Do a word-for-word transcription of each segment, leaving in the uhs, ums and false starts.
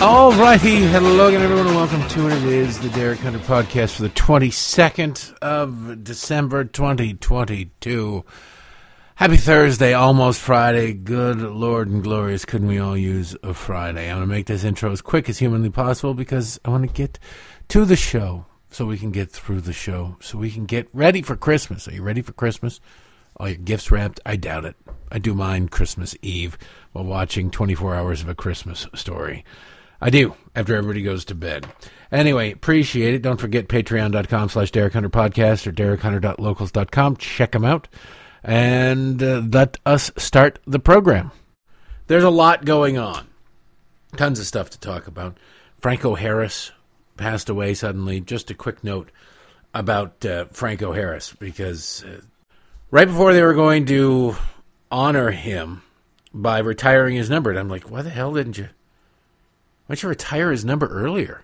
Alrighty, hello again everyone and welcome to it. It is the Derek Hunter podcast for the twenty-second of December twenty twenty-two. Happy Thursday, almost Friday. Good Lord and glorious, couldn't we all use a Friday? I'm going to make this intro as quick as humanly possible because I want to get to the show so we can get through the show, so we can get ready for Christmas. Are you ready for Christmas? All your gifts wrapped? I doubt it. I do mine Christmas Eve while watching twenty-four hours of A Christmas Story. I do, after everybody goes to bed. Anyway, appreciate it. Don't forget patreon.com slash Derek Hunter podcast or derek hunter dot locals dot com. Check them out. And uh, let us start the program. There's a lot going on. Tons of stuff to talk about. Franco Harris passed away suddenly. Just a quick note about uh, Franco Harris, because uh, right before they were going to honor him by retiring his number, and I'm like, why the hell didn't you? Why don't you retire his number earlier?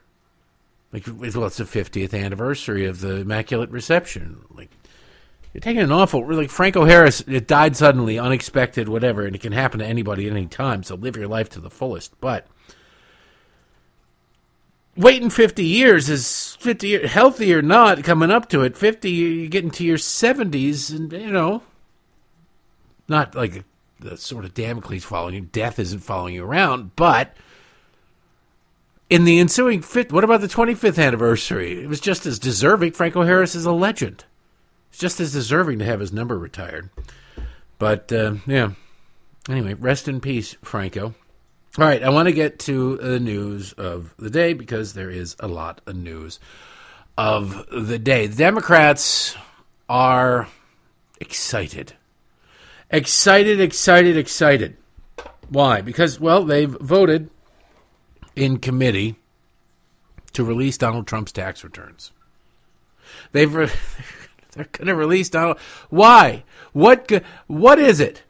Like, well, it's the fiftieth anniversary of the Immaculate Reception. Like, you're taking an awful... Like, Franco Harris, it died suddenly, unexpected, whatever, and it can happen to anybody at any time, so live your life to the fullest. But waiting fifty years is fifty years, healthy or not, coming up to it. fifty, you get into your seventies, and, you know, not like the sort of Damocles following you. Death isn't following you around, but... In the ensuing fifth, what about the twenty-fifth anniversary? It was just as deserving. Franco Harris is a legend. It's just as deserving to have his number retired. But, uh, yeah. Anyway, rest in peace, Franco. All right, I want to get to the news of the day because there is a lot of news of the day. The Democrats are excited. Excited, excited, excited. Why? Because, well, they've voted in committee to release Donald Trump's tax returns. They've re- they're going to release Donald. Why? What? What is it?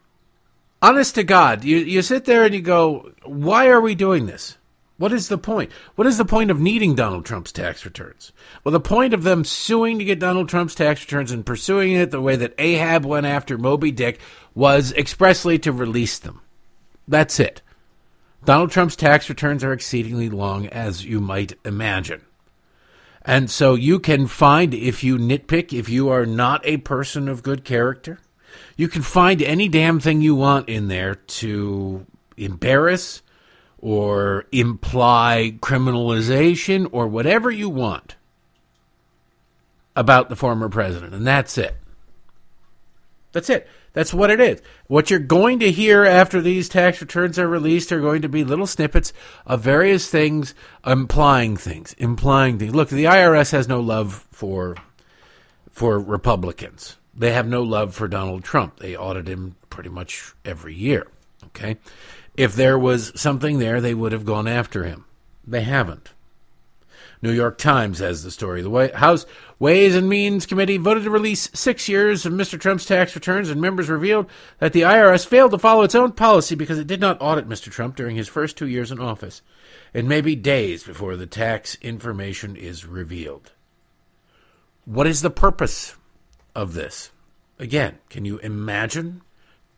Honest to God, you you sit there and you go, why are we doing this? What is the point? What is the point of needing Donald Trump's tax returns? Well, the point of them suing to get Donald Trump's tax returns and pursuing it the way that Ahab went after Moby Dick was expressly to release them. That's it. Donald Trump's tax returns are exceedingly long, as you might imagine. And so you can find, if you nitpick, if you are not a person of good character, you can find any damn thing you want in there to embarrass or imply criminalization or whatever you want about the former president. And that's it. That's it. That's what it is. What you're going to hear after these tax returns are released are going to be little snippets of various things, implying things, implying things. Look, the I R S has no love for for Republicans. They have no love for Donald Trump. They audit him pretty much every year, okay? If there was something there, they would have gone after him. They haven't. New York Times has the story. The White House Ways and Means Committee voted to release six years of Mister Trump's tax returns, and members revealed that the I R S failed to follow its own policy because it did not audit Mister Trump during his first two years in office. It may be days before the tax information is revealed. What is the purpose of this? Again, can you imagine?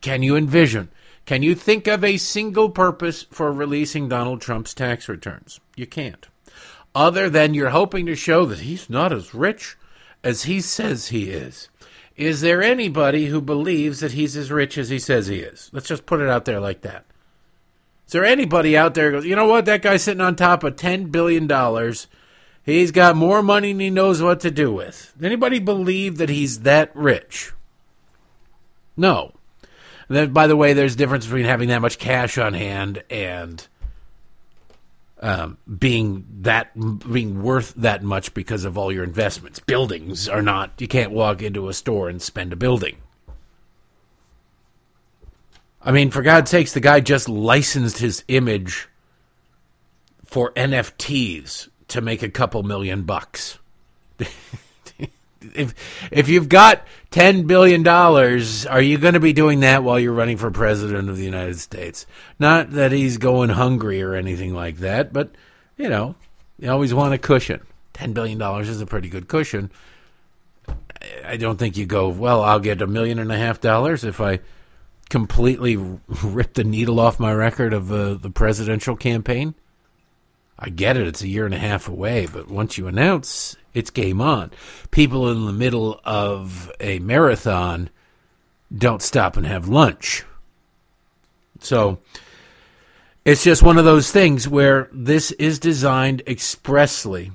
Can you envision? Can you think of a single purpose for releasing Donald Trump's tax returns? You can't. Other than you're hoping to show that he's not as rich as he says he is. Is there anybody who believes that he's as rich as he says he is? Let's just put it out there like that. Is there anybody out there who goes, you know what, that guy's sitting on top of ten billion dollars. He's got more money than he knows what to do with. Does anybody believe that he's that rich? No. And then, by the way, there's a difference between having that much cash on hand and... Um, being that being worth that much because of all your investments. Buildings are not, you can't walk into a store and spend a building. I mean, for God's sakes, the guy just licensed his image for N F Ts to make a couple million bucks. If if you've got ten billion dollars, are you going to be doing that while you're running for president of the United States? Not that he's going hungry or anything like that, but, you know, They always want a cushion. ten billion dollars is a pretty good cushion. I don't think you go, well, I'll get a million and a half dollars if I completely rip the needle off my record of uh, the presidential campaign. I get it. It's a year and a half away. But once you announce, it's game on. People in the middle of a marathon don't stop and have lunch. So it's just one of those things where this is designed expressly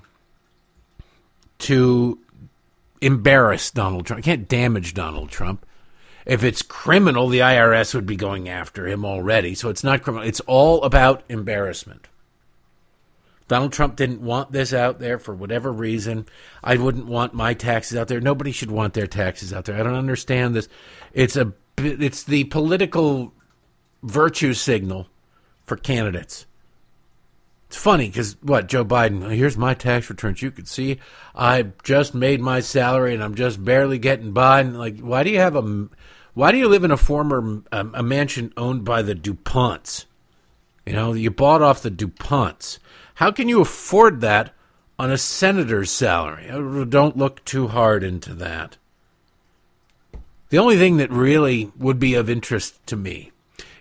to embarrass Donald Trump. You can't damage Donald Trump. If it's criminal, the I R S would be going after him already. So it's not criminal. It's all about embarrassment. Donald Trump didn't want this out there for whatever reason. I wouldn't want my taxes out there. Nobody should want their taxes out there. I don't understand this. It's a, it's the political virtue signal for candidates. It's funny because, what, Joe Biden, here's my tax returns. You can see I just made my salary and I'm just barely getting by. And like, why do you have a, why do you live in a former, um, a mansion owned by the DuPonts? You know, you bought off the DuPonts. How can you afford that on a senator's salary? Don't look too hard into that. The only thing that really would be of interest to me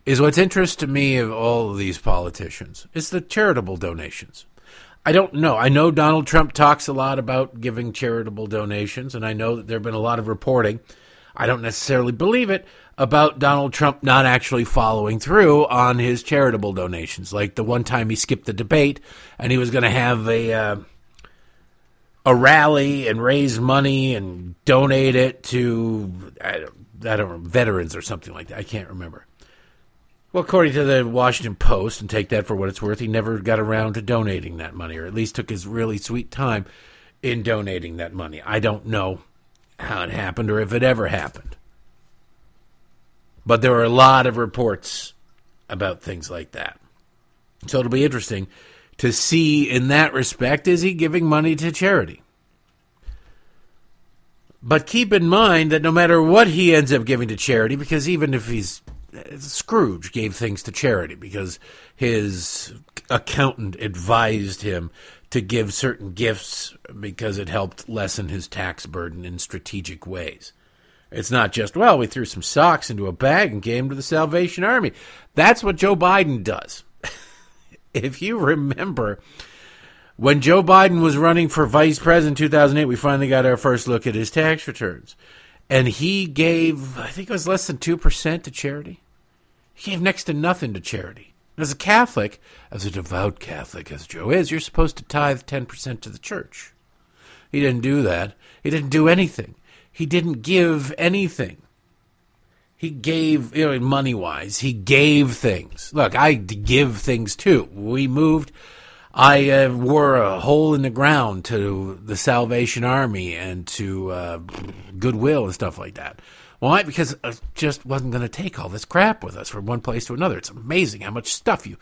is what's interest to me of all of these politicians. It's the charitable donations. I don't know. I know Donald Trump talks a lot about giving charitable donations, and I know that there have been a lot of reporting. I don't necessarily believe it, about Donald Trump not actually following through on his charitable donations. Like the one time he skipped the debate and he was going to have a uh, a rally and raise money and donate it to, I don't, I don't know, veterans or something like that. I can't remember. Well, according to the Washington Post, and take that for what it's worth, he never got around to donating that money, or at least took his really sweet time in donating that money. I don't know how it happened or if it ever happened. But there are a lot of reports about things like that. So it'll be interesting to see in that respect, is he giving money to charity? But keep in mind that no matter what he ends up giving to charity, because even if he's, Scrooge gave things to charity because his accountant advised him to give certain gifts because it helped lessen his tax burden in strategic ways. It's not just, well, we threw some socks into a bag and gave them to the Salvation Army. That's what Joe Biden does. If you remember, when Joe Biden was running for vice president in two thousand eight, we finally got our first look at his tax returns. And he gave, I think it was less than two percent to charity. He gave next to nothing to charity. And as a Catholic, as a devout Catholic as Joe is, you're supposed to tithe ten percent to the church. He didn't do that. He didn't do anything. He didn't give anything. He gave, you know, money-wise, he gave things. Look, I give things too. We moved. I uh, wore a hole in the ground to the Salvation Army and to uh, Goodwill and stuff like that. Why? Because I just wasn't going to take all this crap with us from one place to another. It's amazing how much stuff you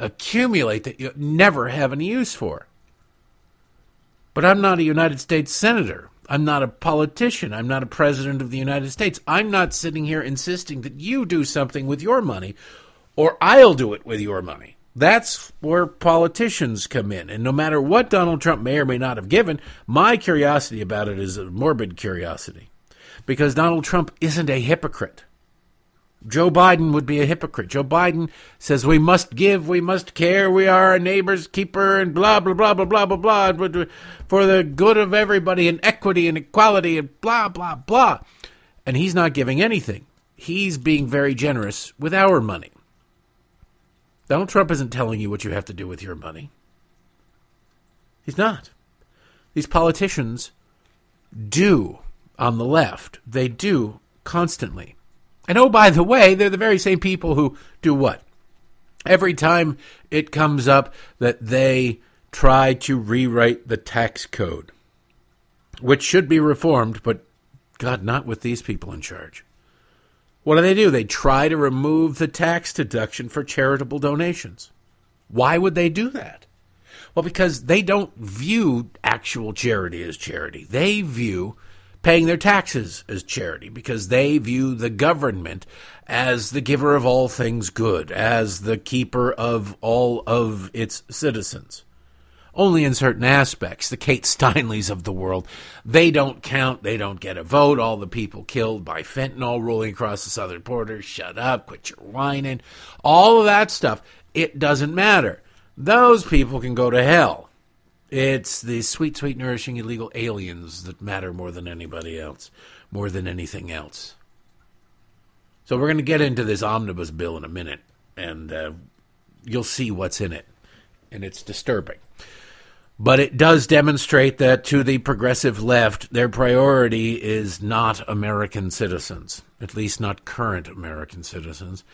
accumulate that you never have any use for. But I'm not a United States senator. I'm not a politician. I'm not a president of the United States. I'm not sitting here insisting that you do something with your money, or I'll do it with your money. That's where politicians come in. And no matter what Donald Trump may or may not have given, my curiosity about it is a morbid curiosity, because Donald Trump isn't a hypocrite. Joe Biden would be a hypocrite. Joe Biden says we must give, we must care, we are our neighbor's keeper, and blah, blah, blah, blah, blah, blah, blah, for the good of everybody, and equity and equality, and blah, blah, blah. And he's not giving anything. He's being very generous with our money. Donald Trump isn't telling you what you have to do with your money. He's not. These politicians do on the left. They do constantly. And oh, by the way, they're the very same people who do what? Every time it comes up that they try to rewrite the tax code, which should be reformed, but God, not with these people in charge. What do they do? They try to remove the tax deduction for charitable donations. Why would they do that? Well, because they don't view actual charity as charity. They view paying their taxes as charity, because they view the government as the giver of all things good, as the keeper of all of its citizens. only in certain aspects. The Kate Steinleys of the world, they don't count. They don't get a vote. All the people killed by fentanyl rolling across the southern border. Shut up. Quit your whining. All of that stuff. It doesn't matter. Those people can go to hell. It's the sweet, sweet, nourishing, illegal aliens that matter more than anybody else, more than anything else. So we're going to get into this omnibus bill in a minute, and uh, you'll see what's in it, and it's disturbing. But it does demonstrate that to the progressive left, their priority is not American citizens, at least not current American citizens,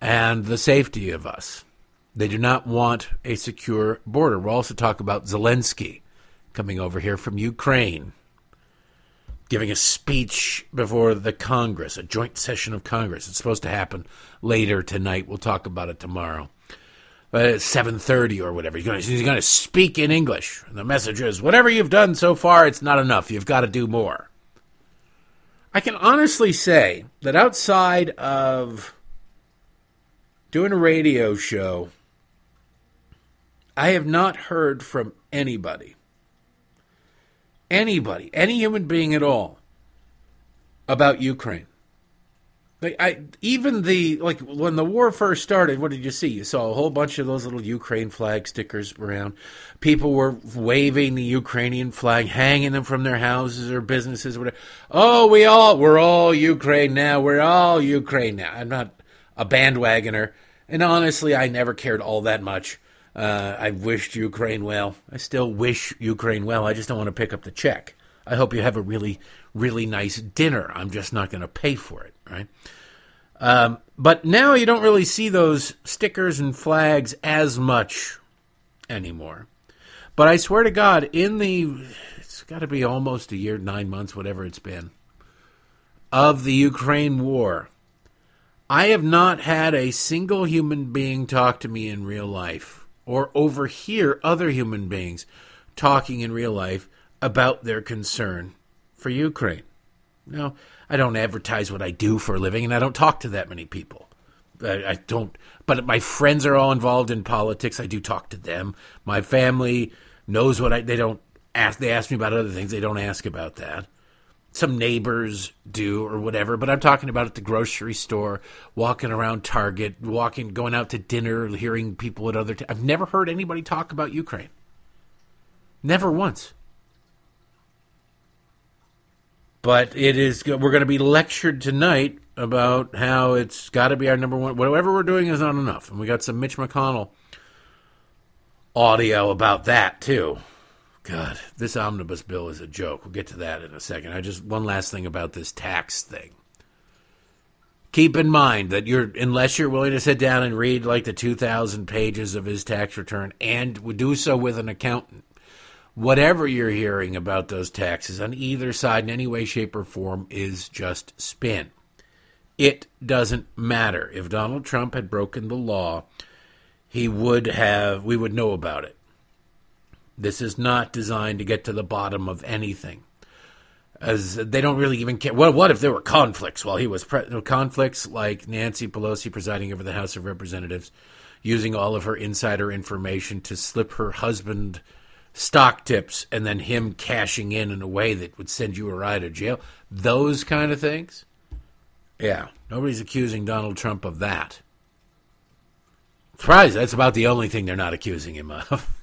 and the safety of us. They do not want a secure border. We'll also talk about Zelensky coming over here from Ukraine, giving a speech before the Congress, a joint session of Congress. It's supposed to happen later tonight. We'll talk about it tomorrow. But it's seven thirty or whatever. He's going, to, he's going to speak in English. And the message is, whatever you've done so far, it's not enough. You've got to do more. I can honestly say that outside of doing a radio show, I have not heard from anybody, anybody, any human being at all about Ukraine. Like I, even the, like when the war first started, what did you see? You saw a whole bunch of those little Ukraine flag stickers around. People were waving the Ukrainian flag, hanging them from their houses or businesses, or whatever. Oh, we all, we're all Ukraine now. We're all Ukraine now. I'm not a bandwagoner. And honestly, I never cared all that much. Uh, I wished Ukraine well. I still wish Ukraine well. I just don't want to pick up the check. I hope you have a really, really nice dinner. I'm just not going to pay for it, right? Um, but now you don't really see those stickers and flags as much anymore. But I swear to God, in the, it's got to be almost a year, nine months, whatever it's been, of the Ukraine war, I have not had a single human being talk to me in real life, or overhear other human beings talking in real life about their concern for Ukraine. Now, I don't advertise what I do for a living, and I don't talk to that many people. I, I don't, but my friends are all involved in politics. I do talk to them. My family knows what I, they don't ask, they ask me about other things. They don't ask about that. Some neighbors do or whatever, but I'm talking about at the grocery store, walking around Target, walking, going out to dinner, hearing people at other... T- I've never heard anybody talk about Ukraine. Never once. But it is... we're going to be lectured tonight about how it's got to be our number one... whatever we're doing is not enough. And we got some Mitch McConnell audio about that, too. God, this omnibus bill is a joke. We'll get to that in a second. I just, one last thing about this tax thing. Keep in mind that you're, unless you're willing to sit down and read like the two thousand pages of his tax return and would do so with an accountant, whatever you're hearing about those taxes on either side in any way, shape, or form is just spin. It doesn't matter. If Donald Trump had broken the law, he would have, we would know about it. This is not designed to get to the bottom of anything, as they don't really even care. Well, what if there were conflicts while he was president? Conflicts like Nancy Pelosi presiding over the House of Representatives, using all of her insider information to slip her husband stock tips and then him cashing in in a way that would send you or I to jail. Those kind of things. Yeah, nobody's accusing Donald Trump of that. Surprise, that's about the only thing they're not accusing him of.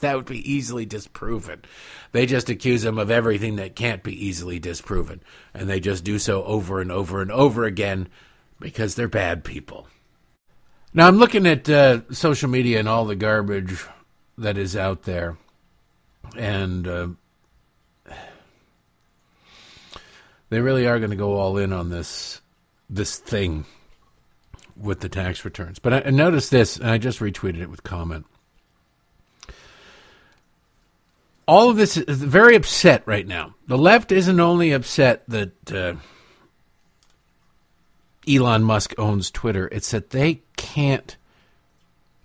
That would be easily disproven. They just accuse him of everything that can't be easily disproven. And they just do so over and over and over again because they're bad people. Now, I'm looking at uh, social media and all the garbage that is out there. And uh, they really are going to go all in on this this thing with the tax returns. But I, I noticed this, and I just retweeted it with comment. All of this is very upset right now. The left isn't only upset that uh, Elon Musk owns Twitter. It's that they can't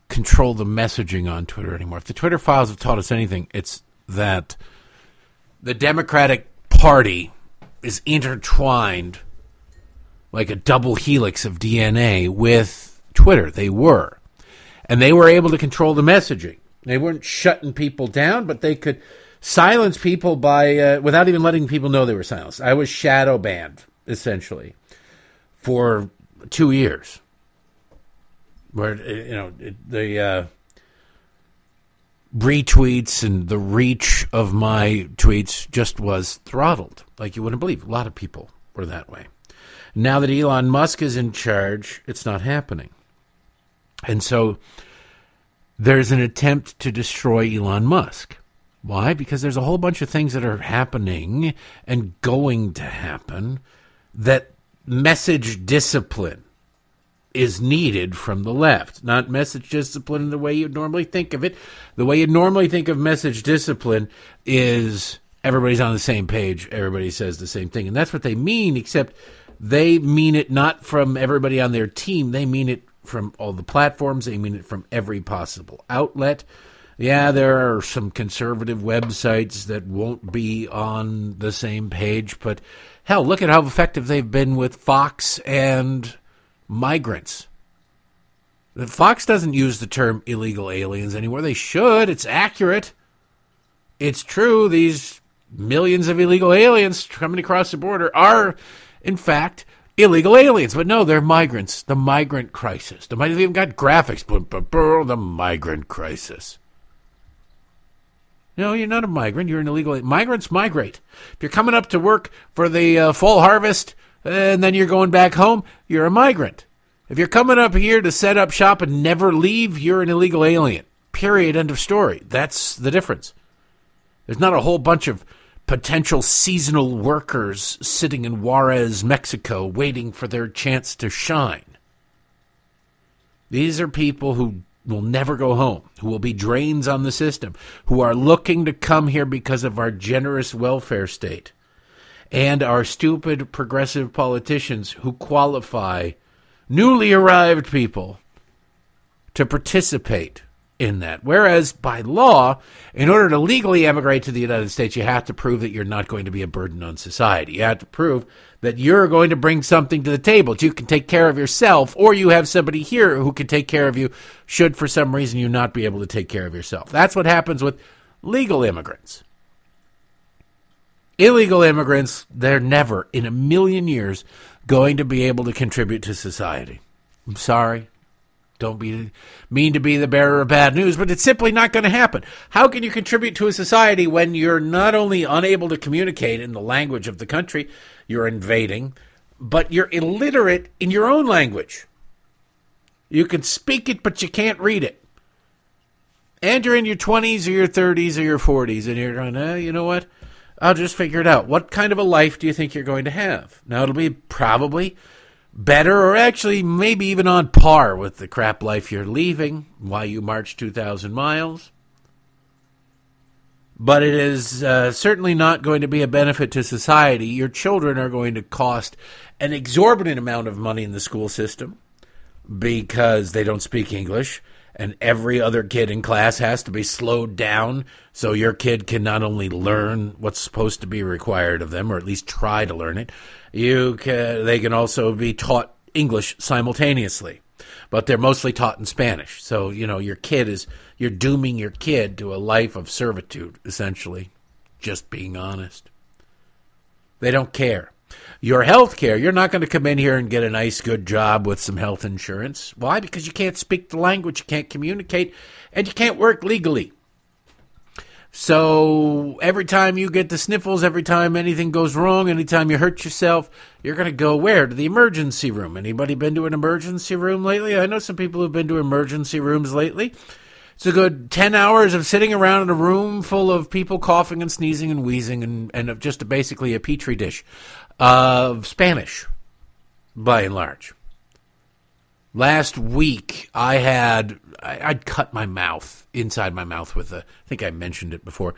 control the messaging on Twitter anymore. If the Twitter files have taught us anything, it's that the Democratic Party is intertwined like a double helix of D N A with Twitter. They were. And they were able to control the messaging. They weren't shutting people down, but they could silence people by uh, without even letting people know they were silenced. I was shadow banned, essentially, for two years. Where, you know, the uh, retweets and the reach of my tweets just was throttled. Like you wouldn't believe. A lot of people were that way. Now that Elon Musk is in charge, it's not happening. And so there's an attempt to destroy Elon Musk. Why? Because there's a whole bunch of things that are happening and going to happen that message discipline is needed from the left. Not message discipline in the way you'd normally think of it. The way you'd normally think of message discipline is everybody's on the same page, everybody says the same thing. And that's what they mean, except they mean it not from everybody on their team. They mean it from all the platforms. They mean it from every possible outlet. Yeah, there are some conservative websites that won't be on the same page, but hell, look at how effective they've been with Fox and migrants. Fox doesn't use the term illegal aliens anymore. They should. It's accurate. It's true. These millions of illegal aliens coming across the border are, in fact, illegal aliens. But no, they're migrants. The migrant crisis. They might have even got graphics. The migrant crisis. No, you're not a migrant. You're an illegal alien. Migrants migrate. If you're coming up to work for the uh, fall harvest, and then you're going back home, you're a migrant. If you're coming up here to set up shop and never leave, you're an illegal alien. Period. End of story. That's the difference. There's not a whole bunch of potential seasonal workers sitting in Juarez, Mexico, waiting for their chance to shine. These are people who will never go home, who will be drains on the system, who are looking to come here because of our generous welfare state. And our stupid progressive politicians who qualify newly arrived people to participate in that. Whereas by law, in order to legally emigrate to the United States, you have to prove that you're not going to be a burden on society. You have to prove that you're going to bring something to the table, that you can take care of yourself, or you have somebody here who can take care of you should for some reason you not be able to take care of yourself. That's what happens with legal immigrants. Illegal immigrants, they're never in a million years going to be able to contribute to society. I'm sorry. Don't be mean to be the bearer of bad news, but it's simply not going to happen. How can you contribute to a society when you're not only unable to communicate in the language of the country you're invading, but you're illiterate in your own language? You can speak it, but you can't read it. And you're in your twenties or your thirties or your forties, and you're going, oh, you know what? I'll just figure it out. What kind of a life do you think you're going to have? Now, it'll be probably better or actually maybe even on par with the crap life you're leaving while you march two thousand miles. But it is uh, certainly not going to be a benefit to society. Your children are going to cost an exorbitant amount of money in the school system because they don't speak English. And every other kid in class has to be slowed down so your kid can not only learn what's supposed to be required of them, or at least try to learn it, you can, they can also be taught English simultaneously. But they're mostly taught in Spanish. So, you know, your kid is, you're dooming your kid to a life of servitude, essentially. Just being honest. They don't care. Your health care, you're not going to come in here and get a nice, good job with some health insurance. Why? Because you can't speak the language, you can't communicate, and you can't work legally. So every time you get the sniffles, every time anything goes wrong, anytime you hurt yourself, you're going to go where? To the emergency room. Anybody been to an emergency room lately? I know some people who've been to emergency rooms lately. It's a good ten hours of sitting around in a room full of people coughing and sneezing and wheezing and, and of just a, basically a petri dish of Spanish, by and large. Last week, I had, I, I'd cut my mouth, inside my mouth with a, I think I mentioned it before,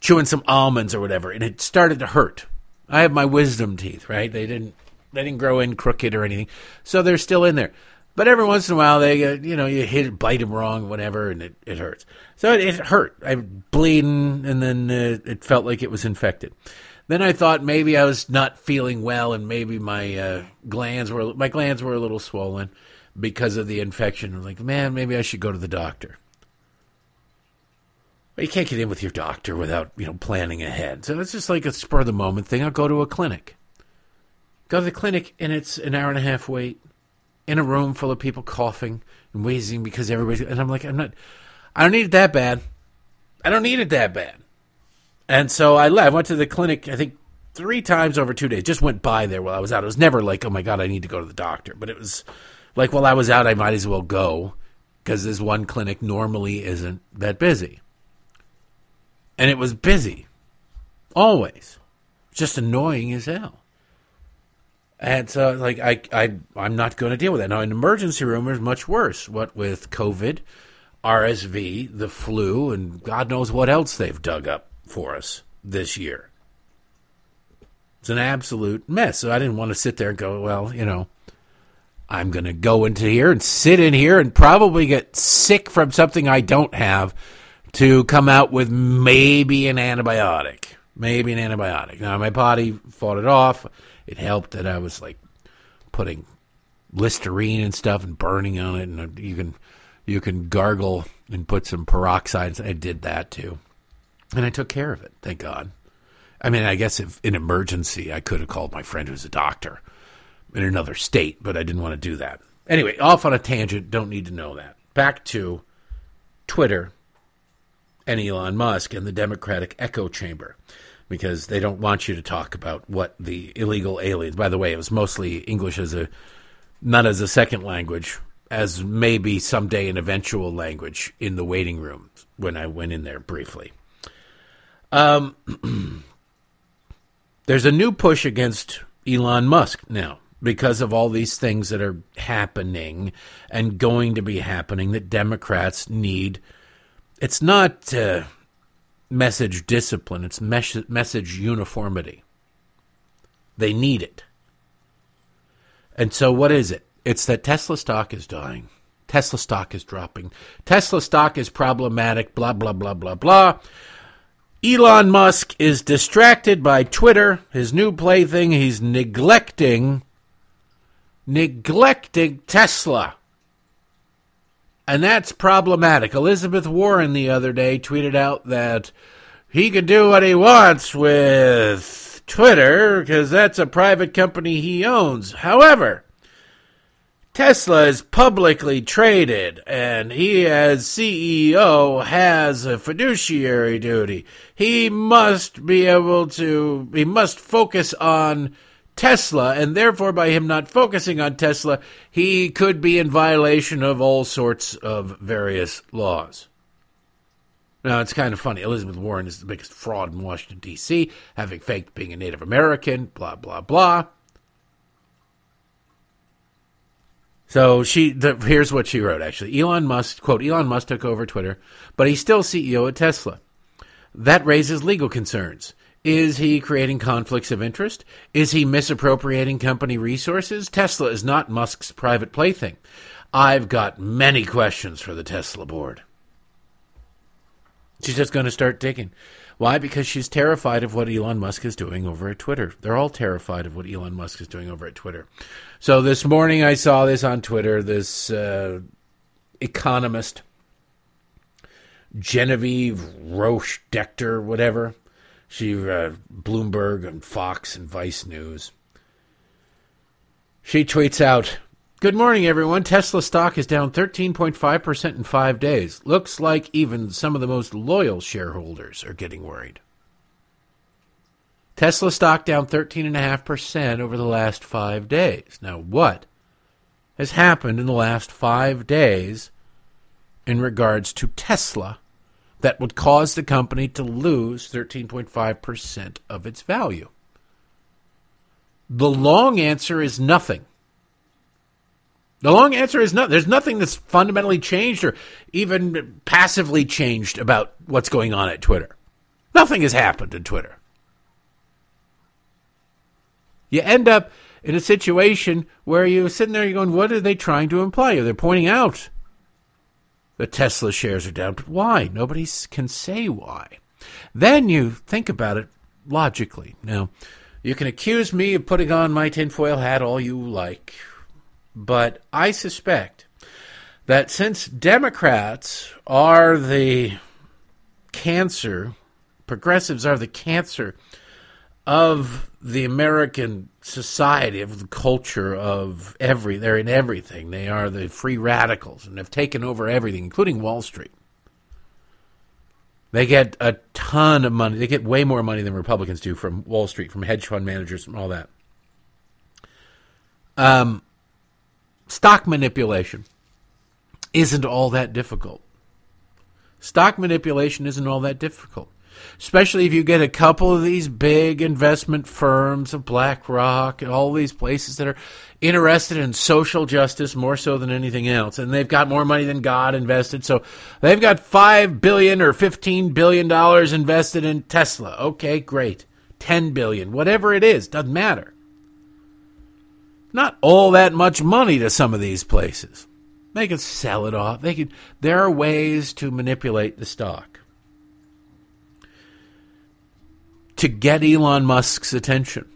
chewing some almonds or whatever, and it started to hurt. I have my wisdom teeth, right? They didn't, they didn't grow in crooked or anything, so they're still in there. But every once in a while, they, uh, you know, you hit, bite them wrong, whatever, and it, it hurts. So it, it hurt. I'm bleeding, and then uh, it felt like it was infected. Then I thought maybe I was not feeling well, and maybe my uh, glands were my glands were a little swollen because of the infection. I'm like, man, maybe I should go to the doctor. Well, you can't get in with your doctor without, you know, planning ahead. So it's just like a spur of the moment thing. I'll go to a clinic. Go to the clinic and it's an hour and a half wait in a room full of people coughing and wheezing because everybody's, and I'm like, I'm not, I don't need it that bad. I don't need it that bad. And so I left. I went to the clinic, I think, three times over two days. Just went by there while I was out. It was never like, oh my God, I need to go to the doctor. But it was like, while I was out, I might as well go because this one clinic normally isn't that busy. And it was busy. Always. Just annoying as hell. And so, like, I, I, I'm not going to deal with that. Now, an emergency room is much worse. What with COVID, R S V, the flu, and God knows what else they've dug up for us this year. It's an absolute mess. So I didn't want to sit there and go, well, you know, I'm going to go into here and sit in here and probably get sick from something I don't have to come out with maybe an antibiotic. Maybe an antibiotic. Now, my body fought it off. It helped that I was, like, putting Listerine and stuff and burning on it. And you can you can gargle and put some peroxide. I did that, too. And I took care of it, thank God. I mean, I guess if in emergency, I could have called my friend who's a doctor in another state, but I didn't want to do that. Anyway, off on a tangent. Don't need to know that. Back to Twitter and Elon Musk and the Democratic echo chamber, because they don't want you to talk about what the illegal aliens. By the way, it was mostly English as a, not as a second language, as maybe someday an eventual language in the waiting room when I went in there briefly. Um, there's a new push against Elon Musk now because of all these things that are happening and going to be happening that Democrats need. It's not Uh, message discipline, it's mes- message uniformity. They need it. And so what is it? It's that Tesla stock is dying. Tesla stock is dropping. Tesla stock is problematic, blah, blah, blah, blah, blah. Elon Musk is distracted by Twitter, his new plaything. He's neglecting, neglecting Tesla. And that's problematic. Elizabeth Warren the other day tweeted out that he could do what he wants with Twitter because that's a private company he owns. However, Tesla is publicly traded, and he as C E O has a fiduciary duty. He must be able to, he must focus on Tesla, and therefore by him not focusing on Tesla, he could be in violation of all sorts of various laws. Now, it's kind of funny. Elizabeth Warren is the biggest fraud in Washington, D C, having faked being a Native American, blah, blah, blah. So she, the, here's what she wrote, actually. Elon Musk, quote, Elon Musk took over Twitter, but he's still C E O at Tesla. That raises legal concerns. Is he creating conflicts of interest? Is he misappropriating company resources? Tesla is not Musk's private plaything. I've got many questions for the Tesla board. She's just going to start digging. Why? Because she's terrified of what Elon Musk is doing over at Twitter. They're all terrified of what Elon Musk is doing over at Twitter. So this morning I saw this on Twitter, this uh, economist, Genevieve Roche-Dechter, whatever. She uh, Bloomberg and Fox and Vice News. She tweets out, good morning, everyone. Tesla stock is down thirteen point five percent in five days. Looks like even some of the most loyal shareholders are getting worried. Tesla stock down thirteen point five percent over the last five days. Now, what has happened in the last five days in regards to Tesla that would cause the company to lose thirteen point five percent of its value? The long answer is nothing. The long answer is nothing. There's nothing that's fundamentally changed or even passively changed about what's going on at Twitter. Nothing has happened in Twitter. You end up in a situation where you're sitting there, you're going, what are they trying to imply? They're pointing out the Tesla shares are down. But why? Nobody can say why. Then you think about it logically. Now, you can accuse me of putting on my tinfoil hat all you like, but I suspect that since Democrats are the cancer. Progressives are the cancer of the American society, of the culture, of every, they're in everything. They are the free radicals and have taken over everything, including Wall Street. They get a ton of money. They get way more money than Republicans do from Wall Street, from hedge fund managers and all that. Um, stock manipulation isn't all that difficult. Stock manipulation isn't all that difficult. Especially if you get a couple of these big investment firms of BlackRock and all these places that are interested in social justice more so than anything else. And they've got more money than God invested. So they've got five billion dollars or fifteen billion dollars invested in Tesla. Okay, great. ten billion dollars, whatever it is, doesn't matter. Not all that much money to some of these places. They can sell it off. They can. There are ways to manipulate the stock to get Elon Musk's attention.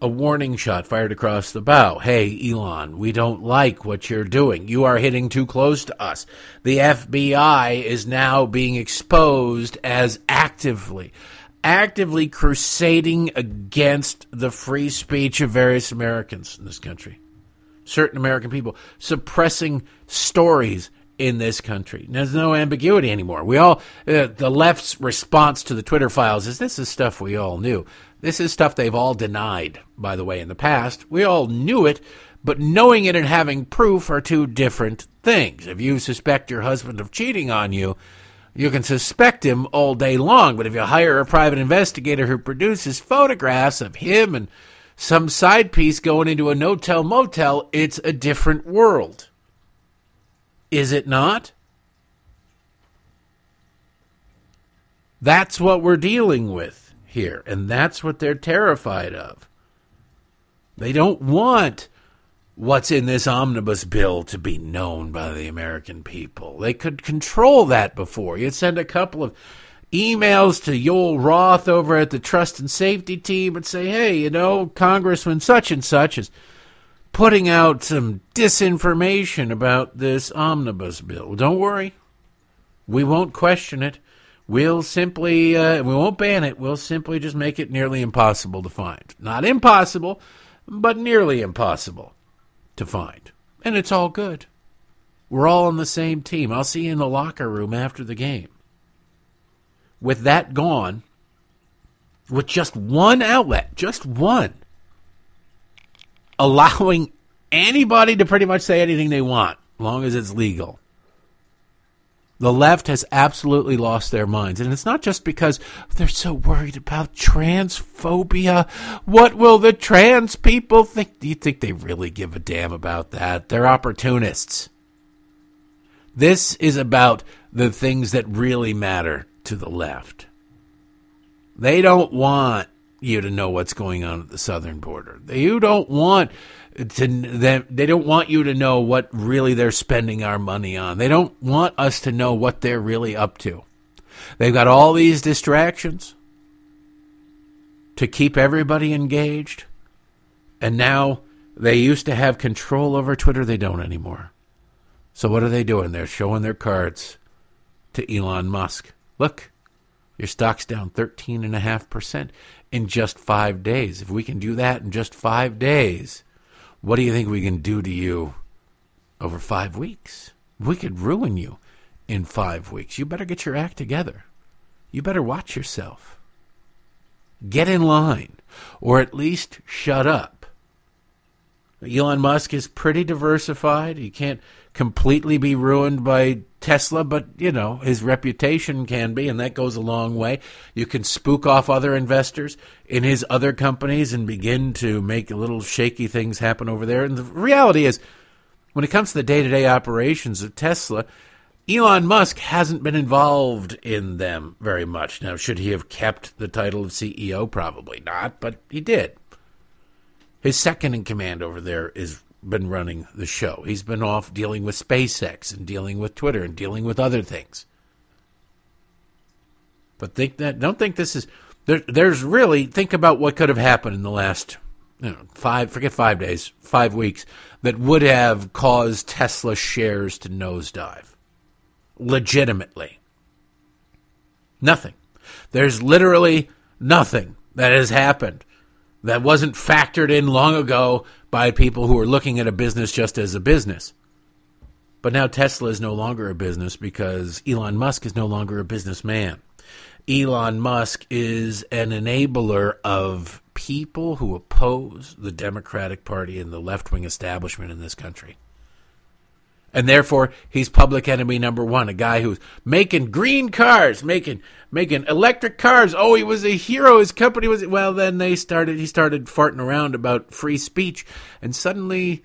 A warning shot fired across the bow. Hey, Elon, we don't like what you're doing. You are hitting too close to us. The F B I is now being exposed as actively, actively crusading against the free speech of various Americans in this country. Certain American people suppressing stories in this country. There's no ambiguity anymore. We all, uh, the left's response to the Twitter files is this is stuff we all knew. This is stuff they've all denied, by the way, in the past. We all knew it, but knowing it and having proof are two different things. If you suspect your husband of cheating on you, you can suspect him all day long. But if you hire a private investigator who produces photographs of him and some side piece going into a no-tell motel, it's a different world. Is it not? That's what we're dealing with here, and that's what they're terrified of. They don't want what's in this omnibus bill to be known by the American people. They could control that before. You'd send a couple of emails to Yoel Roth over at the Trust and Safety Team and say, hey, you know, Congressman such and such is putting out some disinformation about this omnibus bill. Don't worry. We won't question it. We'll simply, uh, we won't ban it. We'll simply just make it nearly impossible to find. Not impossible, but nearly impossible to find. And it's all good. We're all on the same team. I'll see you in the locker room after the game. With that gone, with just one outlet, just one, allowing anybody to pretty much say anything they want, as long as it's legal. The left has absolutely lost their minds. And it's not just because they're so worried about transphobia. What will the trans people think? Do you think they really give a damn about that? They're opportunists. This is about the things that really matter to the left. They don't want you to know what's going on at the southern border. You don't want to, they don't want you to know what really they're spending our money on. They don't want us to know what they're really up to. They've got all these distractions to keep everybody engaged. And now they used to have control over Twitter. They don't anymore. So what are they doing? They're showing their cards to Elon Musk. Look, your stock's down thirteen point five percent. in just five days. If we can do that in just five days, what do you think we can do to you over five weeks? We could ruin you in five weeks. You better get your act together. You better watch yourself. Get in line, or at least shut up. Elon Musk is pretty diversified. He can't completely be ruined by Tesla, but, you know, his reputation can be, and that goes a long way. You can spook off other investors in his other companies and begin to make little shaky things happen over there. And the reality is, when it comes to the day-to-day operations of Tesla, Elon Musk hasn't been involved in them very much. Now, should he have kept the title of C E O? Probably not, but he did. His second in command over there is been running the show. He's been off dealing with SpaceX and dealing with Twitter and dealing with other things. But think that don't think this is there, there's really think about what could have happened in the last you know, five forget five days, five weeks that would have caused Tesla shares to nosedive legitimately. Nothing. There's literally nothing that has happened that wasn't factored in long ago by people who are looking at a business just as a business. But now Tesla is no longer a business because Elon Musk is no longer a businessman. Elon Musk is an enabler of people who oppose the Democratic Party and the left-wing establishment in this country. And therefore, he's public enemy number one, a guy who's making green cars, making making electric cars. Oh, he was a hero. His company was... Well, then they started. he started farting around about free speech. And suddenly,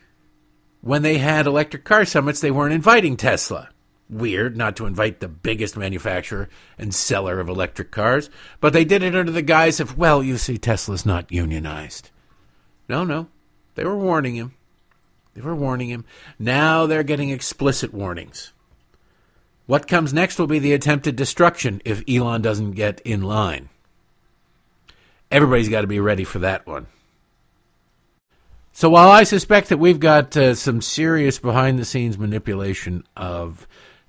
when they had electric car summits, they weren't inviting Tesla. Weird not to invite the biggest manufacturer and seller of electric cars. But they did it under the guise of, well, you see, Tesla's not unionized. No, no. They were warning him. They were warning him. Now they're getting explicit warnings. What comes next will be the attempted destruction if Elon doesn't get in line. Everybody's got to be ready for that one. So while I suspect that we've got uh, some serious behind-the-scenes manipulation of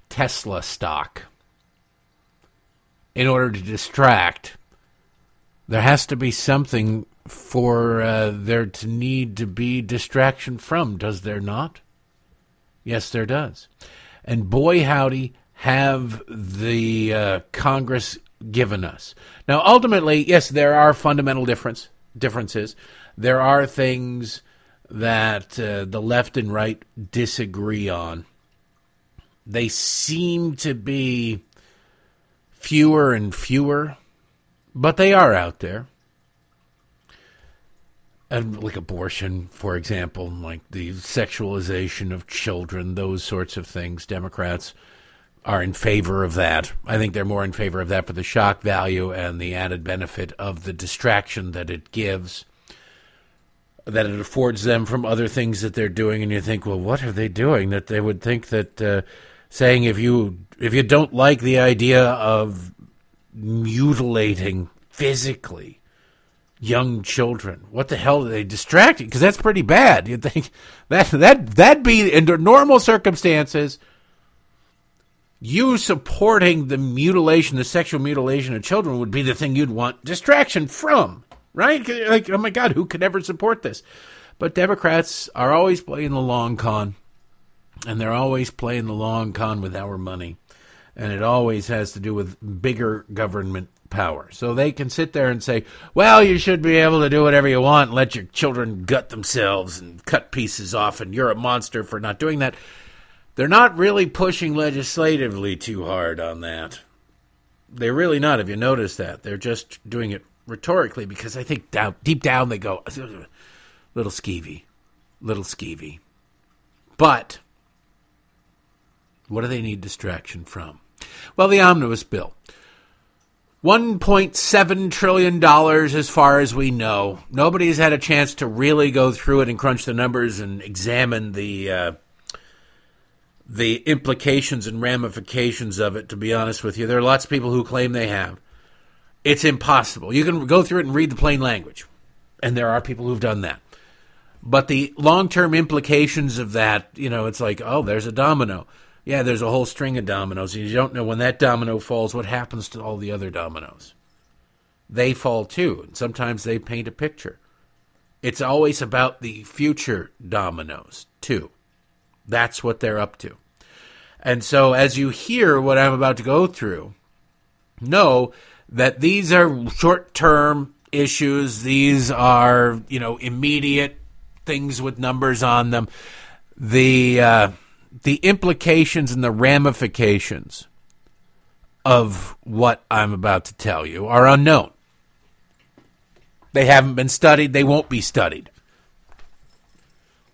Tesla stock in order to distract, there has to be something for uh, there to need to be distraction from, does there not? Yes, there does. And boy, howdy, have the uh, Congress given us. Now, ultimately, yes, there are fundamental difference differences. There are things that uh, the left and right disagree on. They seem to be fewer and fewer, but they are out there. And like abortion, for example, like the sexualization of children, those sorts of things. Democrats are in favor of that. I think they're more in favor of that for the shock value and the added benefit of the distraction that it gives, that it affords them from other things that they're doing. And you think, well, what are they doing? That they would think that uh, saying if you if you don't like the idea of mutilating physically young children, what the hell are they distracting? Because that's pretty bad. You'd think that that that'd be under normal circumstances. You supporting the mutilation, the sexual mutilation of children, would be the thing you'd want distraction from, right? Like, oh my God, who could ever support this? But Democrats are always playing the long con, and they're always playing the long con with our money, and it always has to do with bigger government power. So they can sit there and say, well, you should be able to do whatever you want and let your children gut themselves and cut pieces off, and you're a monster for not doing that. They're not really pushing legislatively too hard on that. They're really not, if you notice that. They're just doing it rhetorically because I think down, deep down they go, little skeevy, little skeevy. But what do they need distraction from? Well, the omnibus bill. one point seven trillion dollars as far as we know. Nobody's had a chance to really go through it and crunch the numbers and examine the uh, the implications and ramifications of it, to be honest with you. There are lots of people who claim they have. It's impossible. You can go through it and read the plain language, and there are people who've done that. But the long-term implications of that, you know, it's like, oh, there's a domino. Yeah, there's a whole string of dominoes. You don't know when that domino falls, what happens to all the other dominoes. They fall too, and sometimes they paint a picture. It's always about the future dominoes too. That's what they're up to. And so as you hear what I'm about to go through, know that these are short-term issues. These are, you know, immediate things with numbers on them. The... Uh, The implications and the ramifications of what I'm about to tell you are unknown. They haven't been studied. They won't be studied.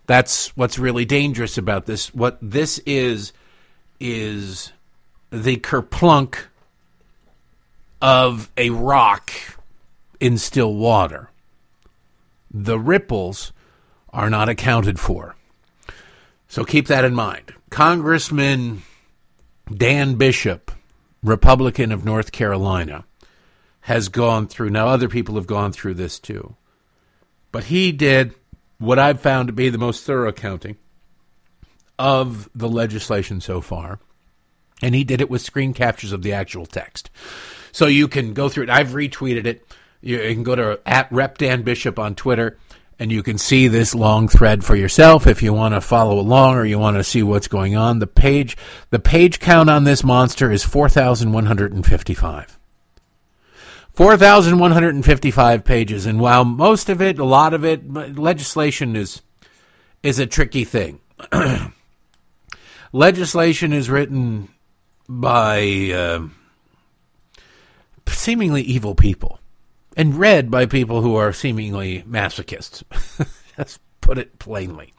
That's what's really dangerous about this. What this is, is the kerplunk of a rock in still water. The ripples are not accounted for. So keep that in mind. Congressman Dan Bishop, Republican of North Carolina, has gone through. Now, other people have gone through this too. But he did what I've found to be the most thorough accounting of the legislation so far. And he did it with screen captures of the actual text. So you can go through it. I've retweeted it. You can go to at Rep Dan Bishop on Twitter, and you can see this long thread for yourself if you want to follow along or you want to see what's going on. The page, the page count on this monster is four thousand one hundred fifty-five. four thousand one hundred fifty-five pages, and while most of it, a lot of it, legislation is is a tricky thing. Legislation is written by uh, seemingly evil people and read by people who are seemingly masochists. Let's put it plainly.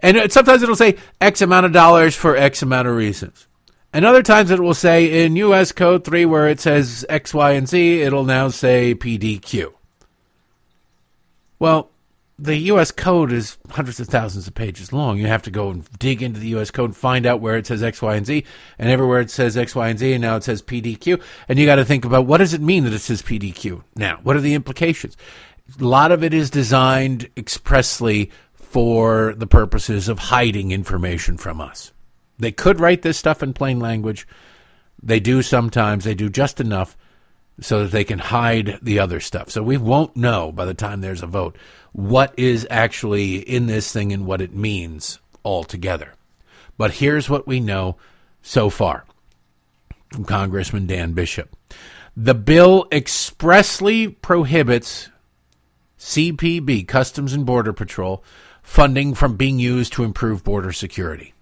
And sometimes it'll say X amount of dollars for X amount of reasons. And other times it will say in U S Code three where it says X, Y, and Z, it'll now say P D Q. Well, the U S Code is hundreds of thousands of pages long. You have to go and dig into the U S Code and find out where it says X, Y, and Z. And everywhere it says X, Y, and Z, and now it says P D Q. And you got to think about, what does it mean that it says P D Q now? What are the implications? A lot of it is designed expressly for the purposes of hiding information from us. They could write this stuff in plain language. They do sometimes. They do just enough so that they can hide the other stuff. So we won't know by the time there's a vote what is actually in this thing and what it means altogether. But here's what we know so far from Congressman Dan Bishop. The bill expressly prohibits C B P, Customs and Border Patrol, funding from being used to improve border security.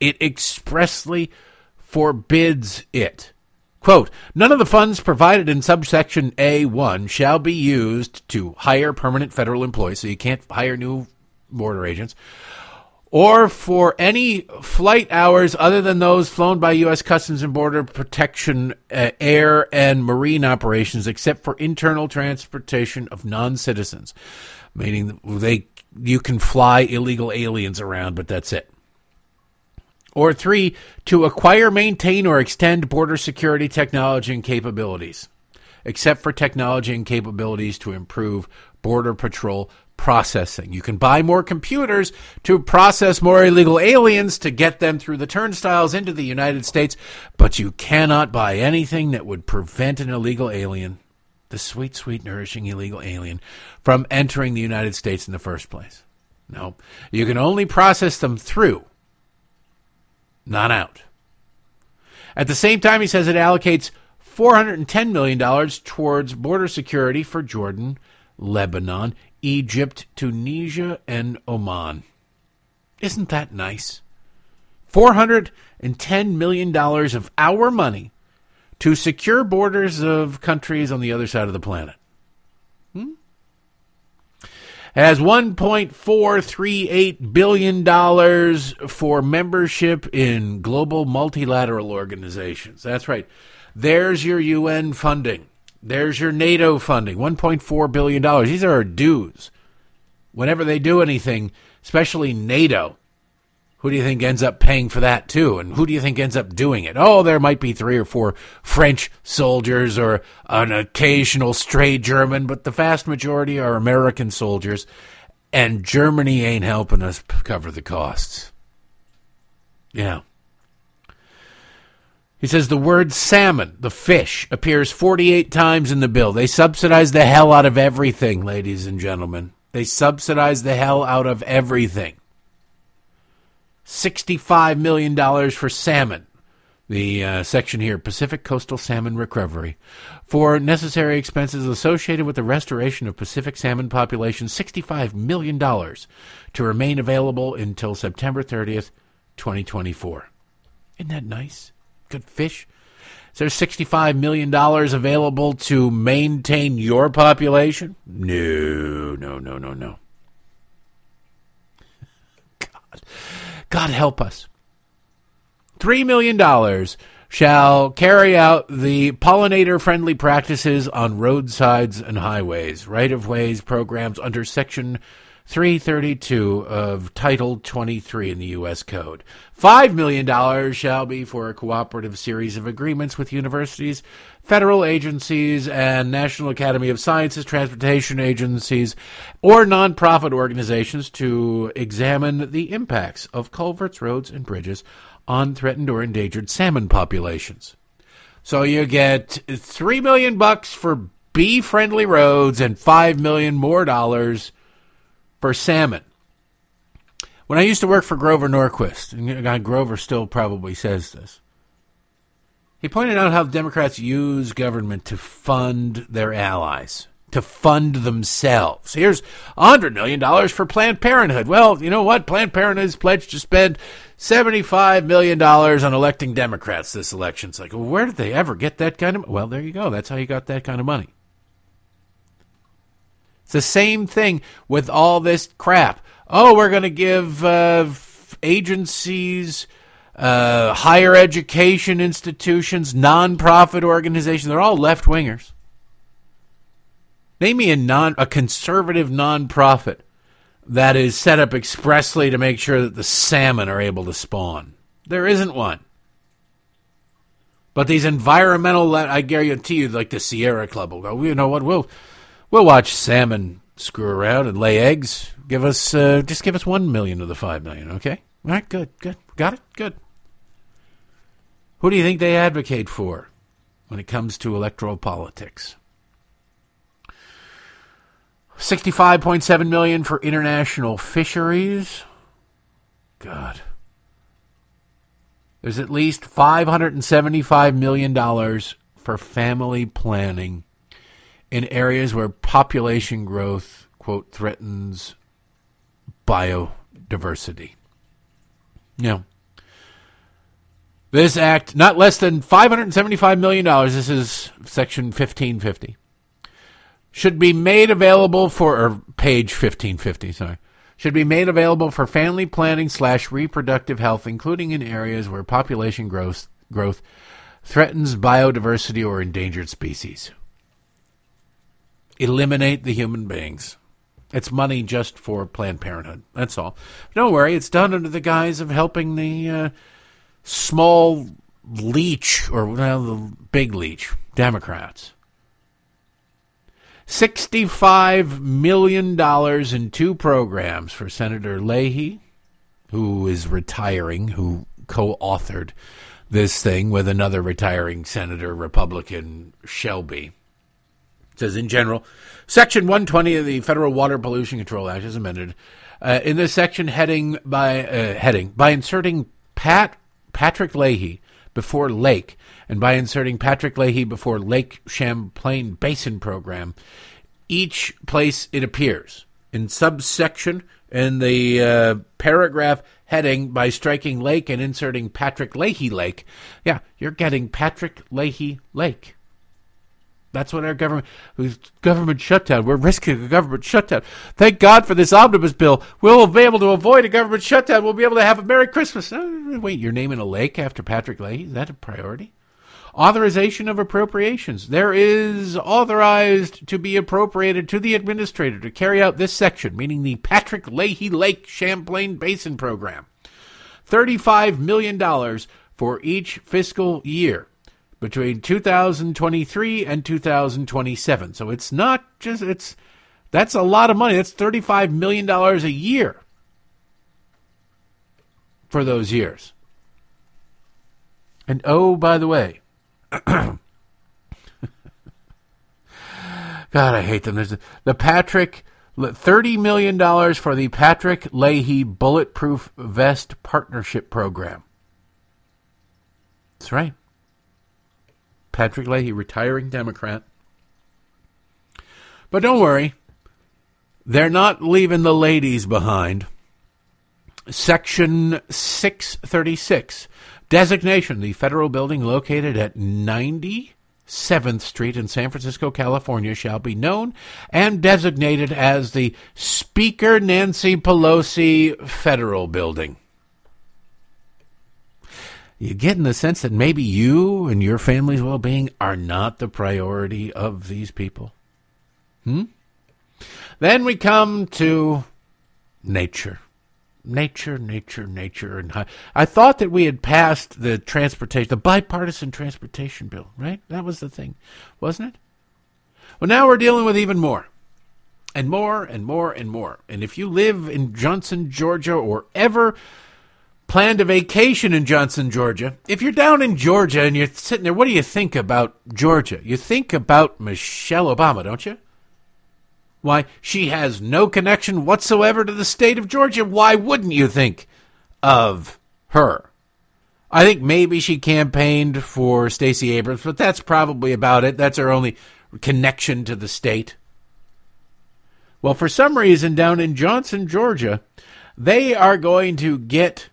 It expressly forbids it. Quote, none of the funds provided in subsection A one shall be used to hire permanent federal employees, so you can't hire new border agents, or for any flight hours other than those flown by U S Customs and Border Protection, uh, air and marine operations, except for internal transportation of non-citizens, meaning they you can fly illegal aliens around, but that's it. Or three, to acquire, maintain, or extend border security technology and capabilities, except for technology and capabilities to improve Border Patrol processing. You can buy more computers to process more illegal aliens to get them through the turnstiles into the United States, but you cannot buy anything that would prevent an illegal alien, the sweet, sweet, nourishing illegal alien, from entering the United States in the first place. No, you can only process them through, not out. At the same time, he says it allocates four hundred ten million dollars towards border security for Jordan, Lebanon, Egypt, Tunisia, and Oman. Isn't that nice? four hundred ten million dollars of our money to secure borders of countries on the other side of the planet. Hmm? Has one point four three eight billion dollars for membership in global multilateral organizations. That's right. There's your U N funding. There's your NATO funding, one point four billion dollars. These are our dues. Whenever they do anything, especially NATO, who do you think ends up paying for that too? And who do you think ends up doing it? Oh, there might be three or four French soldiers or an occasional stray German, but the vast majority are American soldiers, and Germany ain't helping us cover the costs. Yeah. He says the word salmon, the fish, appears forty-eight times in the bill. They subsidize the hell out of everything, ladies and gentlemen. They subsidize the hell out of everything. sixty-five million dollars for salmon, the uh, section here, Pacific Coastal Salmon Recovery, for necessary expenses associated with the restoration of Pacific salmon population, sixty-five million dollars to remain available until September thirtieth, twenty twenty-four. Isn't that nice? Good fish. Is there sixty-five million dollars available to maintain your population? No, no, no, no, no. God. God help us. three million dollars shall carry out the pollinator-friendly practices on roadsides and highways, right-of-ways programs under Section three thirty-two of Title twenty-three in the U S Code. five million dollars shall be for a cooperative series of agreements with universities, federal agencies, and National Academy of Sciences, transportation agencies, or nonprofit organizations to examine the impacts of culverts, roads, and bridges on threatened or endangered salmon populations. So you get three million bucks for bee-friendly roads and five million more dollars for salmon. When I used to work for Grover Norquist, and Grover still probably says this, he pointed out how Democrats use government to fund their allies, to fund themselves. Here's one hundred million dollars for Planned Parenthood. Well, you know what? Planned Parenthood is pledged to spend seventy-five million dollars on electing Democrats this election. It's like, well, where did they ever get that kind of money? Well, there you go. That's how you got that kind of money. It's the same thing with all this crap. Oh, we're going to give uh, agencies... Uh, higher education institutions, nonprofit organizations, they're all left-wingers. Name me a, non, a conservative nonprofit that is set up expressly to make sure that the salmon are able to spawn. There isn't one. But these environmental, I guarantee you, like the Sierra Club will go, you know what, we'll, we'll watch salmon screw around and lay eggs. Give us, uh, just give us one million of the five million, okay? All right, good, good. Got it? Good. Who do you think they advocate for when it comes to electoral politics? sixty-five point seven million dollars for international fisheries. God. There's at least five hundred seventy-five million dollars for family planning in areas where population growth, quote, threatens biodiversity. No. This act, not less than five hundred seventy-five million dollars, this is Section fifteen fifty, should be made available for, or page fifteen fifty, sorry, should be made available for family planning slash reproductive health, including in areas where population growth, growth threatens biodiversity or endangered species. Eliminate the human beings. It's money just for Planned Parenthood. That's all. Don't worry. It's done under the guise of helping the uh, small leech, or well, the big leech, Democrats. sixty-five million dollars in two programs for Senator Leahy, who is retiring, who co-authored this thing with another retiring senator, Republican Shelby. It says, in general, Section one twenty of the Federal Water Pollution Control Act is amended. Uh, in this section, heading by uh, heading by inserting Pat Patrick Leahy before Lake, and by inserting Patrick Leahy before Lake Champlain Basin Program, each place it appears. In subsection, in the uh, paragraph heading, by striking Lake and inserting Patrick Leahy Lake, yeah, you're getting Patrick Leahy Lake. That's what our government, government shutdown, we're risking a government shutdown. Thank God for this omnibus bill. We'll be able to avoid a government shutdown. We'll be able to have a Merry Christmas. Uh, wait, you're naming a lake after Patrick Leahy? Is that a priority? Authorization of appropriations. There is authorized to be appropriated to the administrator to carry out this section, meaning the Patrick Leahy Lake Champlain Basin Program. thirty-five million dollars for each fiscal year between two thousand twenty-three and two thousand twenty-seven. So it's not just, it's, that's a lot of money. That's thirty-five million dollars a year for those years. And oh, by the way, God, I hate them. There's the, the Patrick, thirty million dollars for the Patrick Leahy Bulletproof Vest Partnership Program. That's right. Patrick Leahy, retiring Democrat. But don't worry, they're not leaving the ladies behind. Section six thirty-six, designation, the federal building located at ninety-seventh Street in San Francisco, California, shall be known and designated as the Speaker Nancy Pelosi Federal Building. You get in the sense that maybe you and your family's well-being are not the priority of these people. Hmm? Then we come to nature. Nature, nature, nature. And high. I thought that we had passed the transportation, the bipartisan transportation bill, right? That was the thing, wasn't it? Well, now we're dealing with even more. And more and more and more. And if you live in Johnson, Georgia, or ever planned a vacation in Johnson, Georgia. If you're down in Georgia and you're sitting there, what do you think about Georgia? You think about Michelle Obama, don't you? Why, she has no connection whatsoever to the state of Georgia. Why wouldn't you think of her? I think maybe she campaigned for Stacey Abrams, but that's probably about it. That's her only connection to the state. Well, for some reason, down in Johnson, Georgia, they are going to get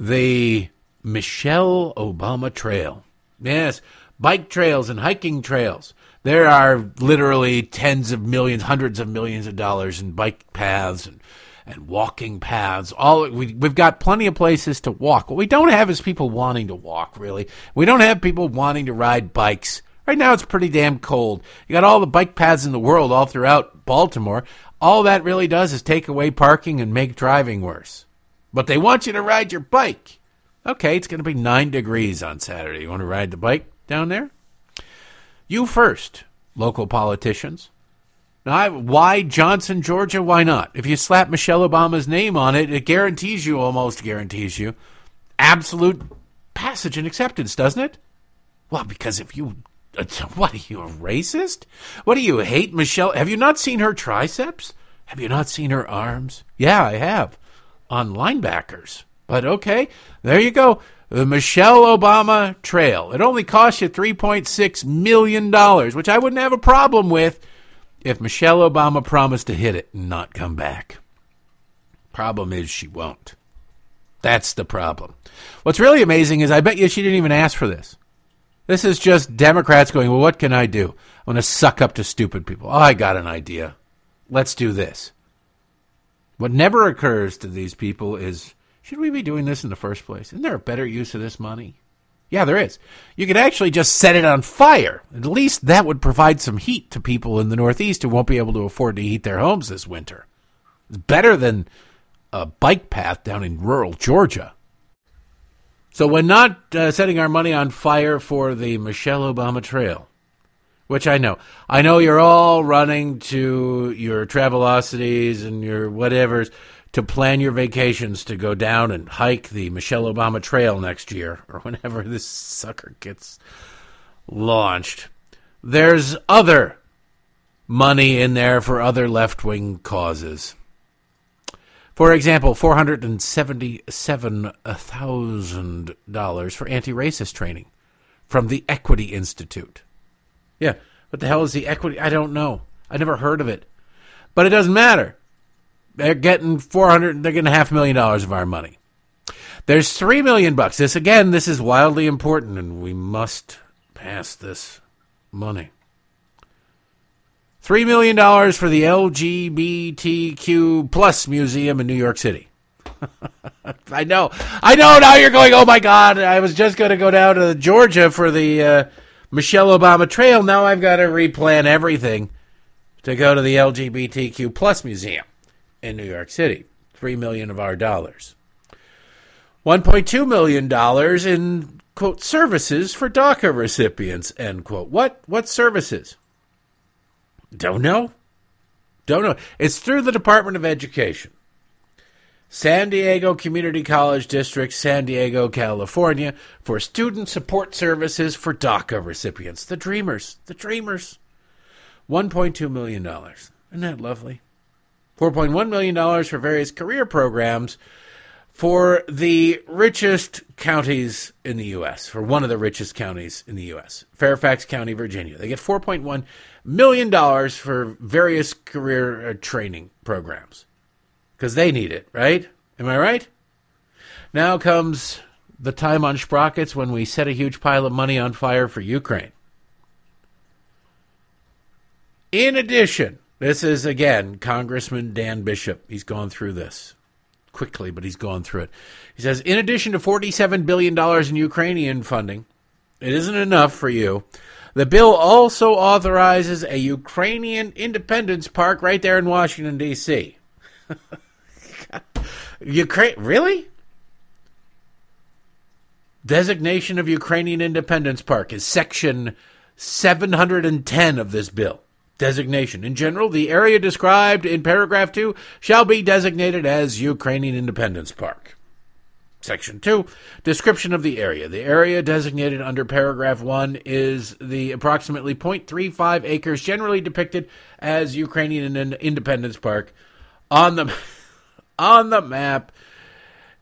the Michelle Obama Trail. Yes, bike trails and hiking trails. There are literally tens of millions, hundreds of millions of dollars in bike paths and and walking paths. All we, we've got plenty of places to walk. What we don't have is people wanting to walk, really. We don't have people wanting to ride bikes. Right now it's pretty damn cold. You got all the bike paths in the world all throughout Baltimore. All that really does is take away parking and make driving worse. But they want you to ride your bike. Okay, it's going to be nine degrees on Saturday. You want to ride the bike down there? You first, local politicians. Now, I, why Johnson, Georgia? Why not? If you slap Michelle Obama's name on it, it guarantees you, almost guarantees you, absolute passage and acceptance, doesn't it? Well, because if you, what, are you a racist? What, do you hate Michelle? Have you not seen her triceps? Have you not seen her arms? Yeah, I have, on linebackers. But okay, there you go. The Michelle Obama Trail. It only costs you three point six million dollars, which I wouldn't have a problem with, if Michelle Obama promised to hit it and not come back. Problem is she won't. That's the problem. What's really amazing is I bet you she didn't even ask for this. This is just Democrats going, well, what can I do? I'm going to suck up to stupid people. Oh, I got an idea. Let's do this. What never occurs to these people is, should we be doing this in the first place? Isn't there a better use of this money? Yeah, there is. You could actually just set it on fire. At least that would provide some heat to people in the Northeast who won't be able to afford to heat their homes this winter. It's better than a bike path down in rural Georgia. So we're not uh, setting our money on fire for the Michelle Obama Trail, which I know. I know you're all running to your Travelocities and your whatevers to plan your vacations to go down and hike the Michelle Obama Trail next year or whenever this sucker gets launched. There's other money in there for other left-wing causes. For example, four hundred seventy-seven thousand dollars for anti-racist training from the Equity Institute. Yeah, what the hell is the Equity? I don't know. I never heard of it. But it doesn't matter. They're getting four hundred, they're getting a half million dollars of our money. There's three million bucks. This, again, this is wildly important, and we must pass this money. Three million dollars for the L G B T Q plus museum in New York City. I know. I know now you're going, oh my God, I was just going to go down to Georgia for the uh, Michelle Obama Trail. Now I've got to replan everything to go to the L G B T Q plus museum in New York City. Three million of our dollars. One point two million dollars in quote services for DACA recipients, end quote. What what services? Don't know don't know. It's through the Department of Education, San Diego Community College District, San Diego, California, for student support services for DACA recipients, the dreamers the dreamers one point two million dollars. Isn't that lovely? Four point one million dollars for various career programs for the richest counties in the U S, for one of the richest counties in the U S, Fairfax County, Virginia. They get four point one million dollars for various career training programs because they need it, right? Am I right? Now comes the time on Sprockets when we set a huge pile of money on fire for Ukraine. In addition, this is, again, Congressman Dan Bishop. He's gone through this quickly, but he's gone through it. He says, in addition to forty-seven billion dollars in Ukrainian funding, it isn't enough for you. The bill also authorizes a Ukrainian Independence Park right there in Washington, D C Ukraine, really? Designation of Ukrainian Independence Park is Section seven hundred ten of this bill. Designation. In general, the area described in paragraph two shall be designated as Ukrainian Independence Park. Section two, description of the area. The area designated under paragraph one is the approximately zero point three five acres generally depicted as Ukrainian Independence Park on the on the map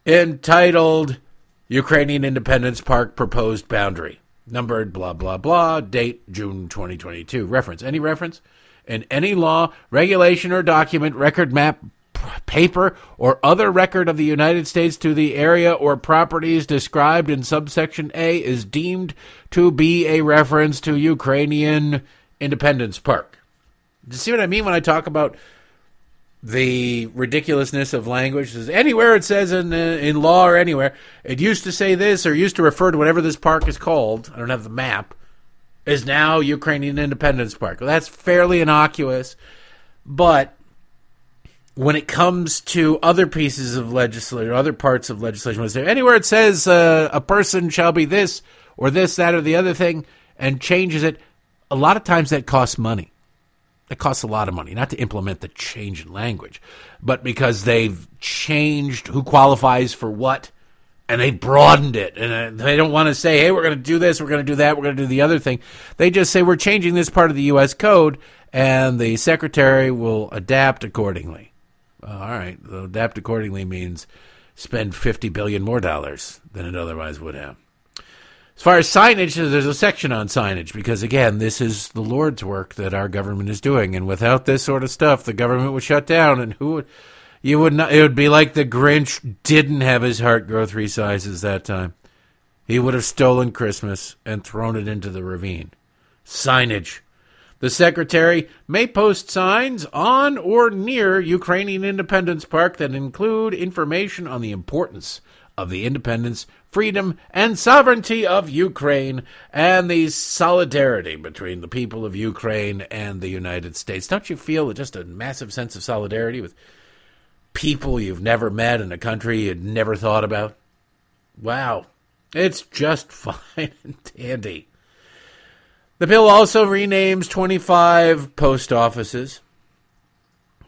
entitled Ukrainian Independence Park Proposed Boundary, numbered blah, blah, blah, date June twenty twenty-two. Reference. Any reference? In any law, regulation or document, record map, paper, or other record of the United States to the area or properties described in subsection A is deemed to be a reference to Ukrainian Independence Park. Do you see what I mean when I talk about the ridiculousness of language? Anywhere it says in, in law or anywhere, it used to say this or used to refer to whatever this park is called, I don't have the map, is now Ukrainian Independence Park. Well, that's fairly innocuous, but when it comes to other pieces of legislation, other parts of legislation, was there anywhere it says uh, a person shall be this or this, that, or the other thing, and changes it, a lot of times that costs money. That costs a lot of money, not to implement the change in language, but because they've changed who qualifies for what, and they've broadened it. And they don't want to say, hey, we're going to do this, we're going to do that, we're going to do the other thing. They just say, we're changing this part of the U S code, and the secretary will adapt accordingly. All right, so adapt accordingly means spend fifty billion dollars more dollars than it otherwise would have. As far as signage, there's a section on signage because, again, this is the Lord's work that our government is doing. And without this sort of stuff, the government would shut down. And who would, you would not, it would be like the Grinch didn't have his heart grow three sizes that time. He would have stolen Christmas and thrown it into the ravine. Signage. The secretary may post signs on or near Ukrainian Independence Park that include information on the importance of the independence, freedom, and sovereignty of Ukraine and the solidarity between the people of Ukraine and the United States. Don't you feel just a massive sense of solidarity with people you've never met in a country you'd never thought about? Wow, it's just fine and dandy. The bill also renames twenty-five post offices.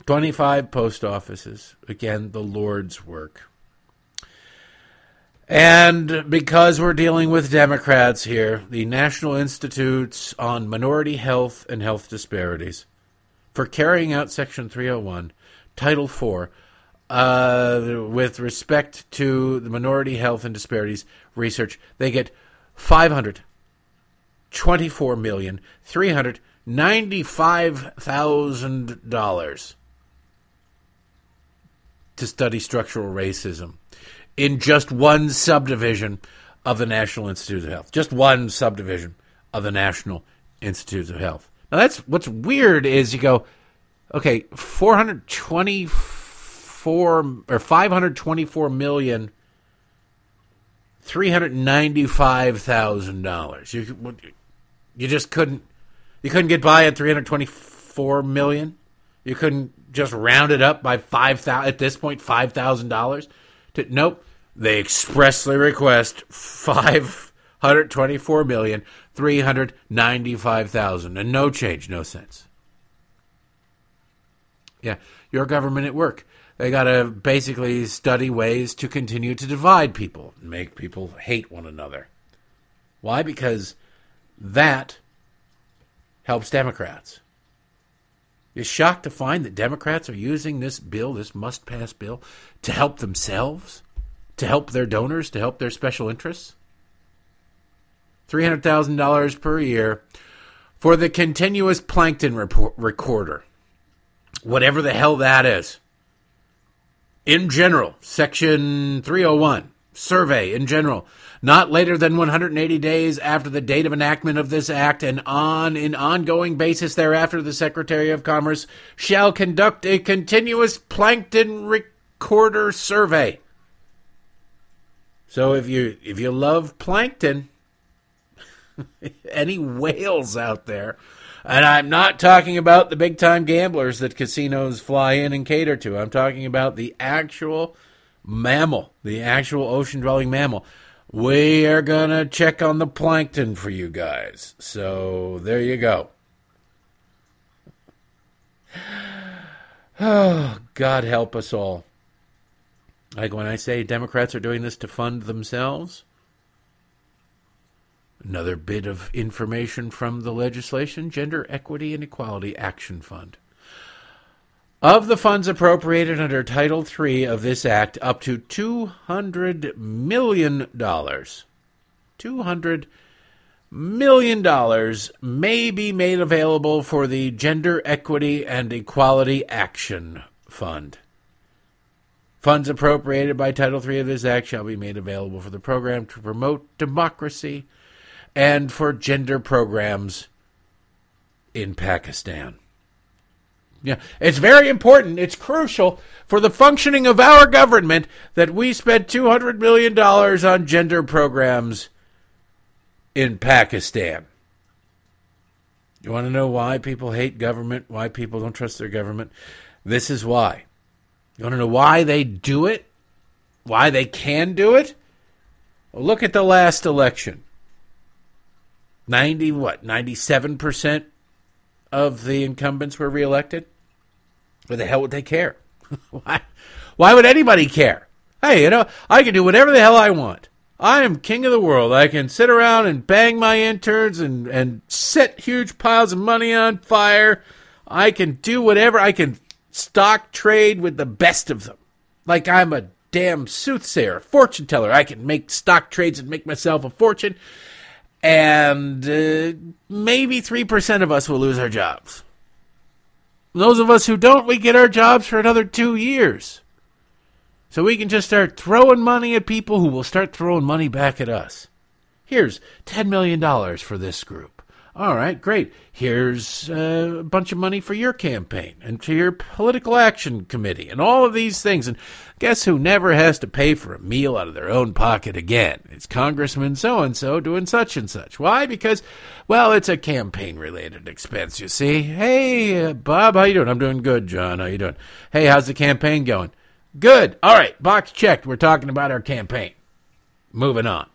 twenty-five post offices. Again, the Lord's work. And because we're dealing with Democrats here, the National Institutes on Minority Health and Health Disparities, for carrying out Section three oh one, Title four, uh, with respect to the minority health and disparities research, they get five hundred twenty-four million three hundred ninety-five thousand dollars to study structural racism in just one subdivision of the National Institutes of Health. Just one subdivision of the National Institutes of Health. Now, that's what's weird is you go, okay, four hundred twenty-four or five hundred twenty-four million three hundred ninety-five thousand dollars. You you just couldn't you couldn't get by at three hundred twenty-four million dollars. You couldn't just round it up by five thousand at this point five thousand dollars. Nope. They expressly request five hundred twenty-four million three hundred ninety-five thousand dollars and no change, no sense. Yeah, your government at work. They got to basically study ways to continue to divide people, make people hate one another. Why? Because that helps Democrats. You're shocked to find that Democrats are using this bill, this must-pass bill, to help themselves, to help their donors, to help their special interests. three hundred thousand dollars per year for the continuous plankton report recorder, whatever the hell that is. In general, Section three oh one, survey in general, not later than one hundred eighty days after the date of enactment of this act and on an ongoing basis thereafter, the Secretary of Commerce shall conduct a continuous plankton recorder survey. So if you if you love plankton, any whales out there, and I'm not talking about the big-time gamblers that casinos fly in and cater to. I'm talking about the actual mammal, the actual ocean-dwelling mammal. We are going to check on the plankton for you guys. So there you go. Oh, God help us all. Like when I say Democrats are doing this to fund themselves. Another bit of information from the legislation, Gender Equity and Equality Action Fund. Of the funds appropriated under Title three of this act, up to two hundred million dollars, two hundred million dollars may be made available for the Gender Equity and Equality Action Fund. Funds appropriated by Title three of this act shall be made available for the program to promote democracy and for gender programs in Pakistan. Yeah, it's very important, it's crucial for the functioning of our government that we spend two hundred million dollars on gender programs in Pakistan. You want to know why people hate government, why people don't trust their government? This is why. You want to know why they do it? Why they can do it? Well, look at the last election. ninety, what, ninety-seven percent of the incumbents were reelected? Why the hell would they care? Why? Why would anybody care? Hey, you know, I can do whatever the hell I want. I am king of the world. I can sit around and bang my interns and, and set huge piles of money on fire. I can do whatever. I can stock trade with the best of them. Like I'm a damn soothsayer, fortune teller. I can make stock trades and make myself a fortune. And uh, maybe three percent of us will lose our jobs. Those of us who don't, we get our jobs for another two years. So we can just start throwing money at people who will start throwing money back at us. Here's ten million dollars for this group. All right, great. Here's uh, a bunch of money for your campaign and to your political action committee and all of these things. And guess who never has to pay for a meal out of their own pocket again? It's Congressman so-and-so doing such and such. Why? Because, well, it's a campaign-related expense, you see. Hey, uh, Bob, how you doing? I'm doing good, John. How you doing? Hey, how's the campaign going? Good. All right, box checked. We're talking about our campaign. Moving on.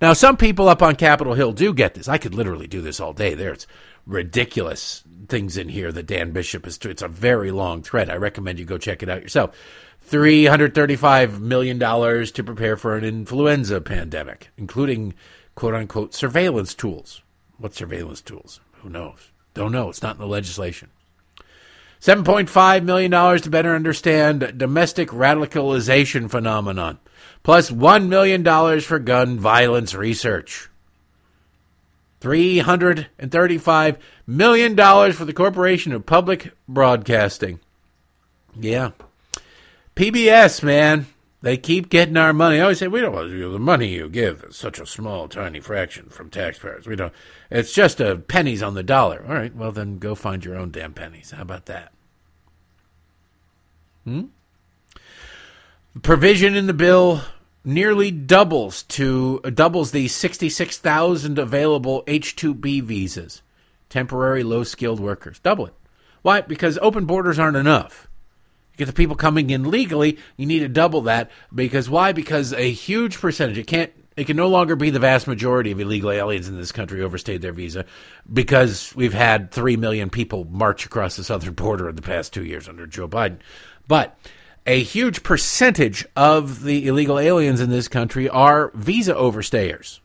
Now, some people up on Capitol Hill do get this. I could literally do this all day. There's ridiculous things in here that Dan Bishop is doing. It's a very long thread. I recommend you go check it out yourself. three hundred thirty-five million dollars to prepare for an influenza pandemic, including, quote-unquote, surveillance tools. What surveillance tools? Who knows? Don't know. It's not in the legislation. seven point five million dollars to better understand domestic radicalization phenomenon. Plus one million dollars for gun violence research. three hundred thirty-five million dollars for the Corporation of Public Broadcasting. Yeah. P B S, man. They keep getting our money. I always say, we don't want to give the money you give. It's such a small, tiny fraction from taxpayers. We don't. It's just a pennies on the dollar. All right, well, then go find your own damn pennies. How about that? Hmm? Provision in the bill nearly doubles to uh, doubles the sixty-six thousand available H two B visas, temporary low-skilled workers. Double it. Why? Because open borders aren't enough. You get the people coming in legally, you need to double that. Because why? Because a huge percentage, it can't, it can no longer be the vast majority of illegal aliens in this country overstayed their visa because we've had three million people march across the southern border in the past two years under Joe Biden. But a huge percentage of the illegal aliens in this country are visa overstayers,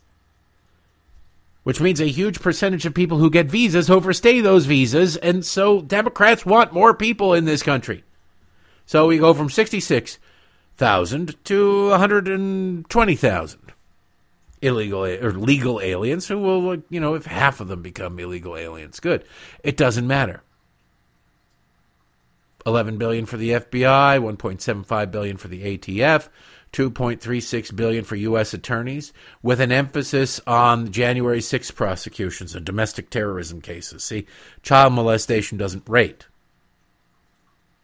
which means a huge percentage of people who get visas overstay those visas, and so Democrats want more people in this country. So we go from sixty-six thousand to one hundred twenty thousand illegal or legal aliens who will, you know, if half of them become illegal aliens, good. It doesn't matter. eleven billion dollars for the F B I, one point seven five billion dollars for the A T F, two point three six billion dollars for U S attorneys, with an emphasis on January sixth prosecutions and domestic terrorism cases. See, child molestation doesn't rate.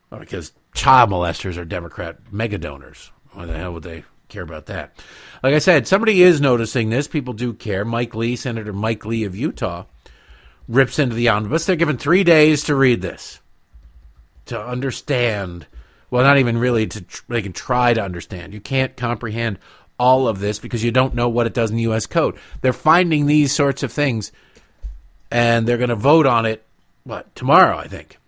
Well, because child molesters are Democrat mega donors. Why the hell would they care about that? Like I said, somebody is noticing this. People do care. Mike Lee, Senator Mike Lee of Utah, rips into the omnibus. They're given three days to read this. To understand, well, not even really to, tr- they can try to understand. You can't comprehend all of this because you don't know what it does in the U S code. They're finding these sorts of things, and they're going to vote on it, what, tomorrow, I think.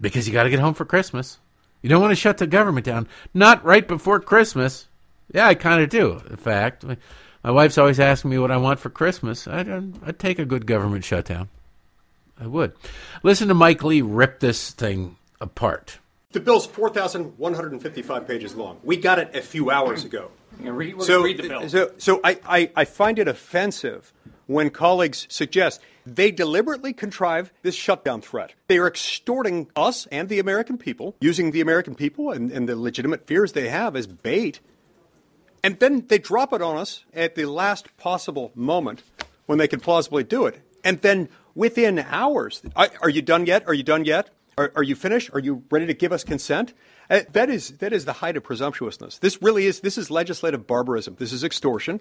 Because you got to get home for Christmas. You don't want to shut the government down. Not right before Christmas. Yeah, I kind of do, in fact. My wife's always asking me what I want for Christmas. I don't, I'd take a good government shutdown. I would. Listen to Mike Lee rip this thing apart. The bill's four thousand one hundred fifty-five pages long. We got it a few hours ago. Yeah, read, so, read the bill. So, so I, I, I find it offensive when colleagues suggest they deliberately contrive this shutdown threat. They are extorting us and the American people, using the American people and, and the legitimate fears they have as bait. And then they drop it on us at the last possible moment when they can plausibly do it. And then within hours, I, are you done yet? Are you done yet? Are, are you finished? Are you ready to give us consent? Uh, that is that is the height of presumptuousness. This really is this is legislative barbarism. This is extortion,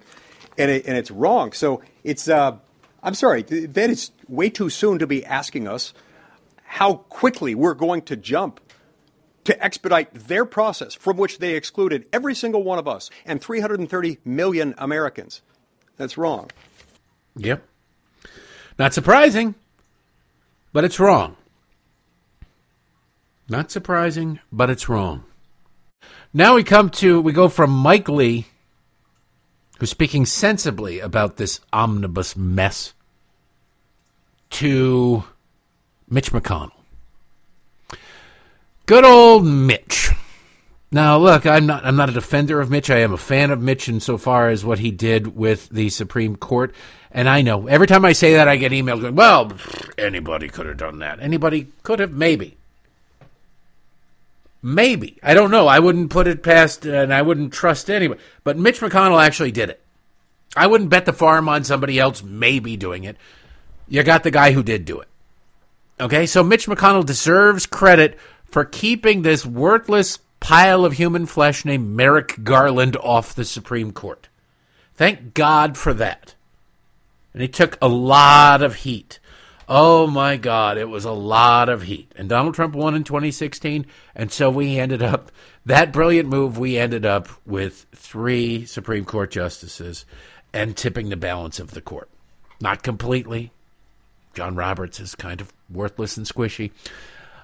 and it, and it's wrong. So it's uh, I'm sorry, that is way too soon to be asking us how quickly we're going to jump to expedite their process from which they excluded every single one of us and three hundred thirty million Americans. That's wrong. Yep. Not surprising, but it's wrong. Not surprising, but it's wrong. Now we come to, we go from Mike Lee, who's speaking sensibly about this omnibus mess, to Mitch McConnell. Good old Mitch. Now, look, I'm not I'm not a defender of Mitch. I am a fan of Mitch insofar as what he did with the Supreme Court. And I know every time I say that, I get emails going, well, anybody could have done that. Anybody could have, maybe. Maybe. I don't know. I wouldn't put it past, and I wouldn't trust anybody. But Mitch McConnell actually did it. I wouldn't bet the farm on somebody else maybe doing it. You got the guy who did do it. Okay, so Mitch McConnell deserves credit for keeping this worthless pile of human flesh named Merrick Garland off the Supreme Court. Thank God for that. And he took a lot of heat. Oh, my God, it was a lot of heat. And Donald Trump won in twenty sixteen, and so we ended up, that brilliant move, we ended up with three Supreme Court justices and tipping the balance of the court. Not completely. John Roberts is kind of worthless and squishy.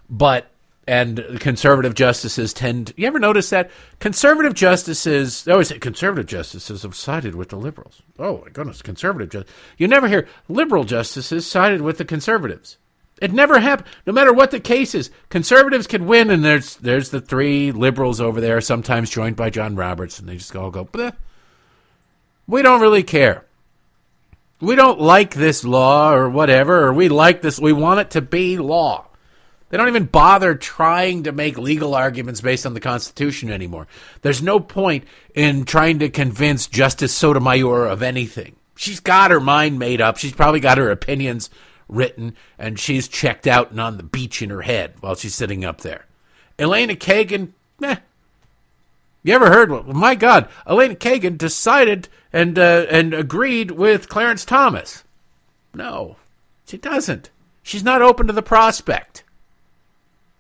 But And conservative justices tend to, you ever notice that? Conservative justices, they always say conservative justices have sided with the liberals. Oh, my goodness, conservative justices. You never hear liberal justices sided with the conservatives. It never happened. No matter what the case is, conservatives can win, and there's there's the three liberals over there, sometimes joined by John Roberts, and they just all go, bleh. We don't really care. We don't like this law or whatever, or we like this, we want it to be law. They don't even bother trying to make legal arguments based on the Constitution anymore. There's no point in trying to convince Justice Sotomayor of anything. She's got her mind made up. She's probably got her opinions written, and she's checked out and on the beach in her head while she's sitting up there. Elena Kagan, eh. You ever heard? Well, my God, Elena Kagan decided and uh, and agreed with Clarence Thomas. No, she doesn't. She's not open to the prospect.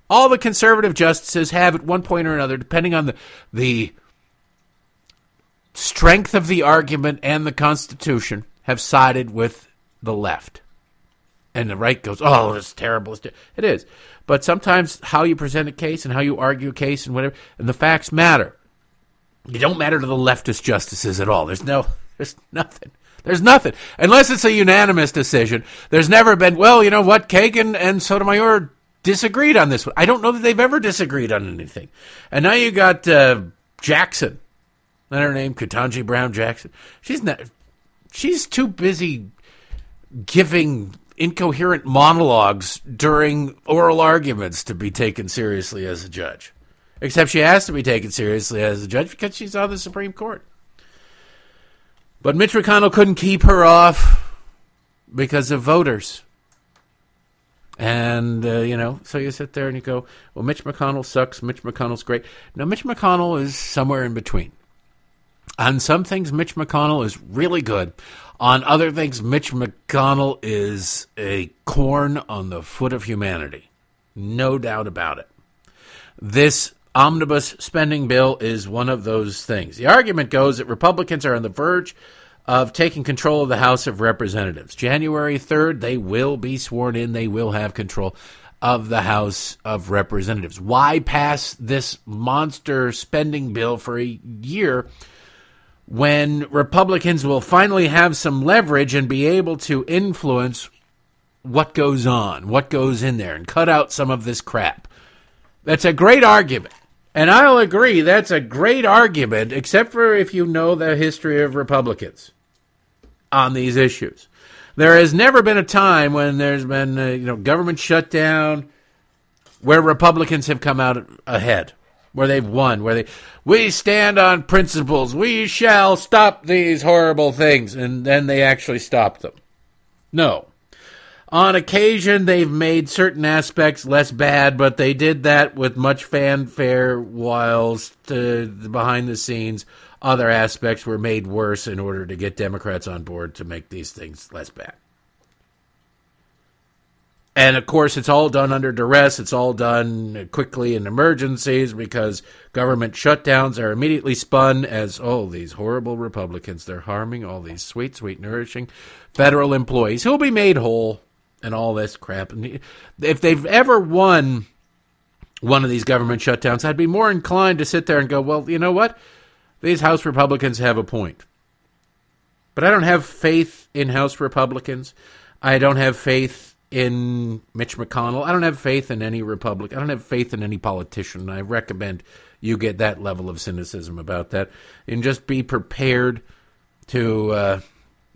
All the conservative justices have at one point or another, depending on the, the strength of the argument and the Constitution, have sided with the left. And the right goes, oh, it's terrible. It is. But sometimes how you present a case and how you argue a case and whatever, and the facts matter. You don't matter to the leftist justices at all. There's no, there's nothing. There's nothing. Unless it's a unanimous decision. There's never been, well, you know what, Kagan and Sotomayor disagreed on this one. I don't know that they've ever disagreed on anything. And now you got uh, Jackson. Not her name, Ketanji Brown Jackson. She's not. She's too busy giving incoherent monologues during oral arguments to be taken seriously as a judge. Except she has to be taken seriously as a judge because she's on the Supreme Court. But Mitch McConnell couldn't keep her off because of voters. And, uh, you know, so you sit there and you go, well, Mitch McConnell sucks. Mitch McConnell's great. No, Mitch McConnell is somewhere in between. On some things, Mitch McConnell is really good. On other things, Mitch McConnell is a corn on the foot of humanity. No doubt about it. This omnibus spending bill is one of those things. The argument goes that Republicans are on the verge of taking control of the House of Representatives. January third, they will be sworn in. They will have control. of the House of Representatives. Why pass this monster spending bill for a year when Republicans will finally have some leverage and be able to influence what goes on, what goes in there, and cut out some of this crap? That's a great argument. And I'll agree, that's a great argument, except for if you know the history of Republicans on these issues. There has never been a time when there's been a, you know, government shutdown where Republicans have come out ahead, where they've won, where they, we stand on principles, we shall stop these horrible things, and then they actually stop them. No. On occasion, they've made certain aspects less bad, but they did that with much fanfare, whilst uh, behind the scenes, other aspects were made worse in order to get Democrats on board to make these things less bad. And, of course, it's all done under duress. It's all done quickly in emergencies because government shutdowns are immediately spun as, oh, these horrible Republicans, they're harming all these sweet, sweet, nourishing federal employees who'll be made whole. And all this crap. And if they've ever won one of these government shutdowns, I'd be more inclined to sit there and go, well, you know what? These House Republicans have a point. But I don't have faith in House Republicans. I don't have faith in Mitch McConnell. I don't have faith in any Republican. I don't have faith in any politician. I recommend you get that level of cynicism about that. And just be prepared to uh,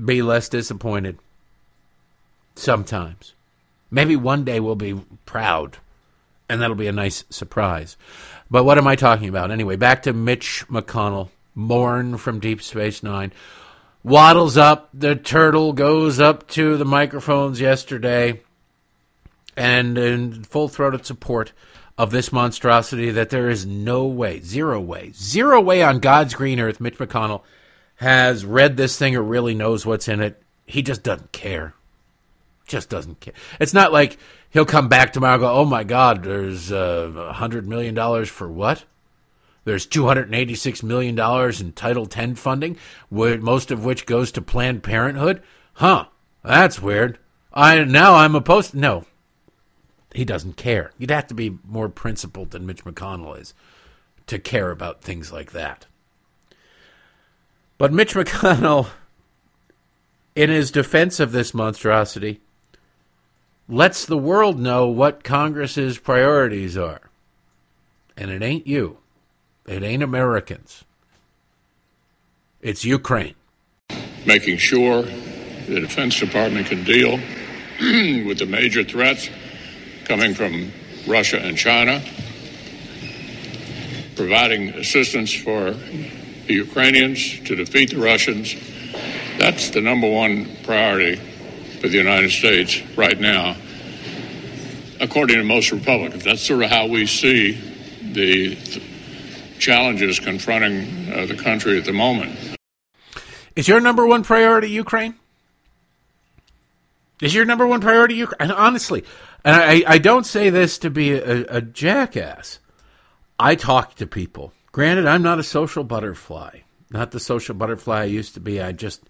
be less disappointed. Sometimes. Maybe one day we'll be proud, and that'll be a nice surprise. But what am I talking about? Anyway, back to Mitch McConnell, Morn from Deep Space Nine, waddles up, the turtle goes up to the microphones yesterday, and in full-throated support of this monstrosity that there is no way, zero way, zero way on God's green earth Mitch McConnell has read this thing or really knows what's in it. He just doesn't care. Just doesn't care. It's not like he'll come back tomorrow and go, oh, my God, there's uh, one hundred million dollars for what? There's two hundred eighty-six million dollars in Title X funding, most of which goes to Planned Parenthood. Huh, that's weird. I Now I'm opposed. No, he doesn't care. You'd have to be more principled than Mitch McConnell is to care about things like that. But Mitch McConnell, in his defense of this monstrosity, lets the world know what Congress's priorities are. And it ain't you. It ain't Americans. It's Ukraine. Making sure the Defense Department can deal with the major threats coming from Russia and China, providing assistance for the Ukrainians to defeat the Russians. That's the number one priority for the United States right now, according to most Republicans. That's sort of how we see the th- challenges confronting uh, the country at the moment. Is your number one priority Ukraine? Is your number one priority Ukraine? And honestly, and I, I don't say this to be a, a jackass. I talk to people. Granted, I'm not a social butterfly. Not the social butterfly I used to be. I just...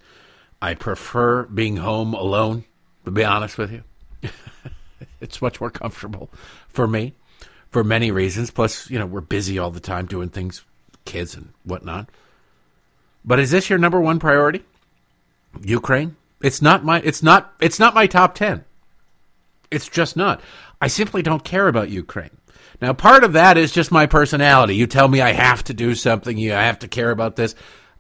I prefer being home alone, to be honest with you. It's much more comfortable for me for many reasons. Plus, you know, we're busy all the time doing things, kids and whatnot. But is this your number one priority? Ukraine? It's not my it's not it's not my top ten. It's just not. I simply don't care about Ukraine. Now, part of that is just my personality. You tell me I have to do something, you I have to care about this.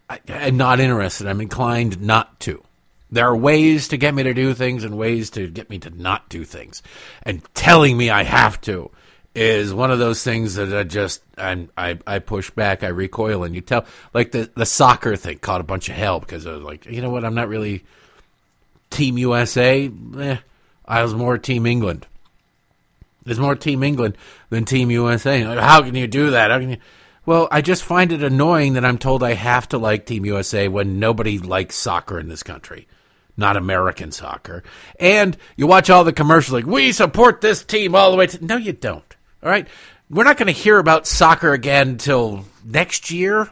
I, I'm not interested. I'm inclined not to. There are ways to get me to do things and ways to get me to not do things. And telling me I have to is one of those things that I just, I'm, I I push back, I recoil. And you tell, like the, the soccer thing caught a bunch of hell because I was like, you know what, I'm not really Team U S A. Eh, I was more Team England. There's more Team England than Team U S A. How can you do that? How can you... Well, I just find it annoying that I'm told I have to like Team U S A when nobody likes soccer in this country, not American soccer. And you watch all the commercials like, we support this team all the way to... No, you don't. All right? We're not going to hear about soccer again until next year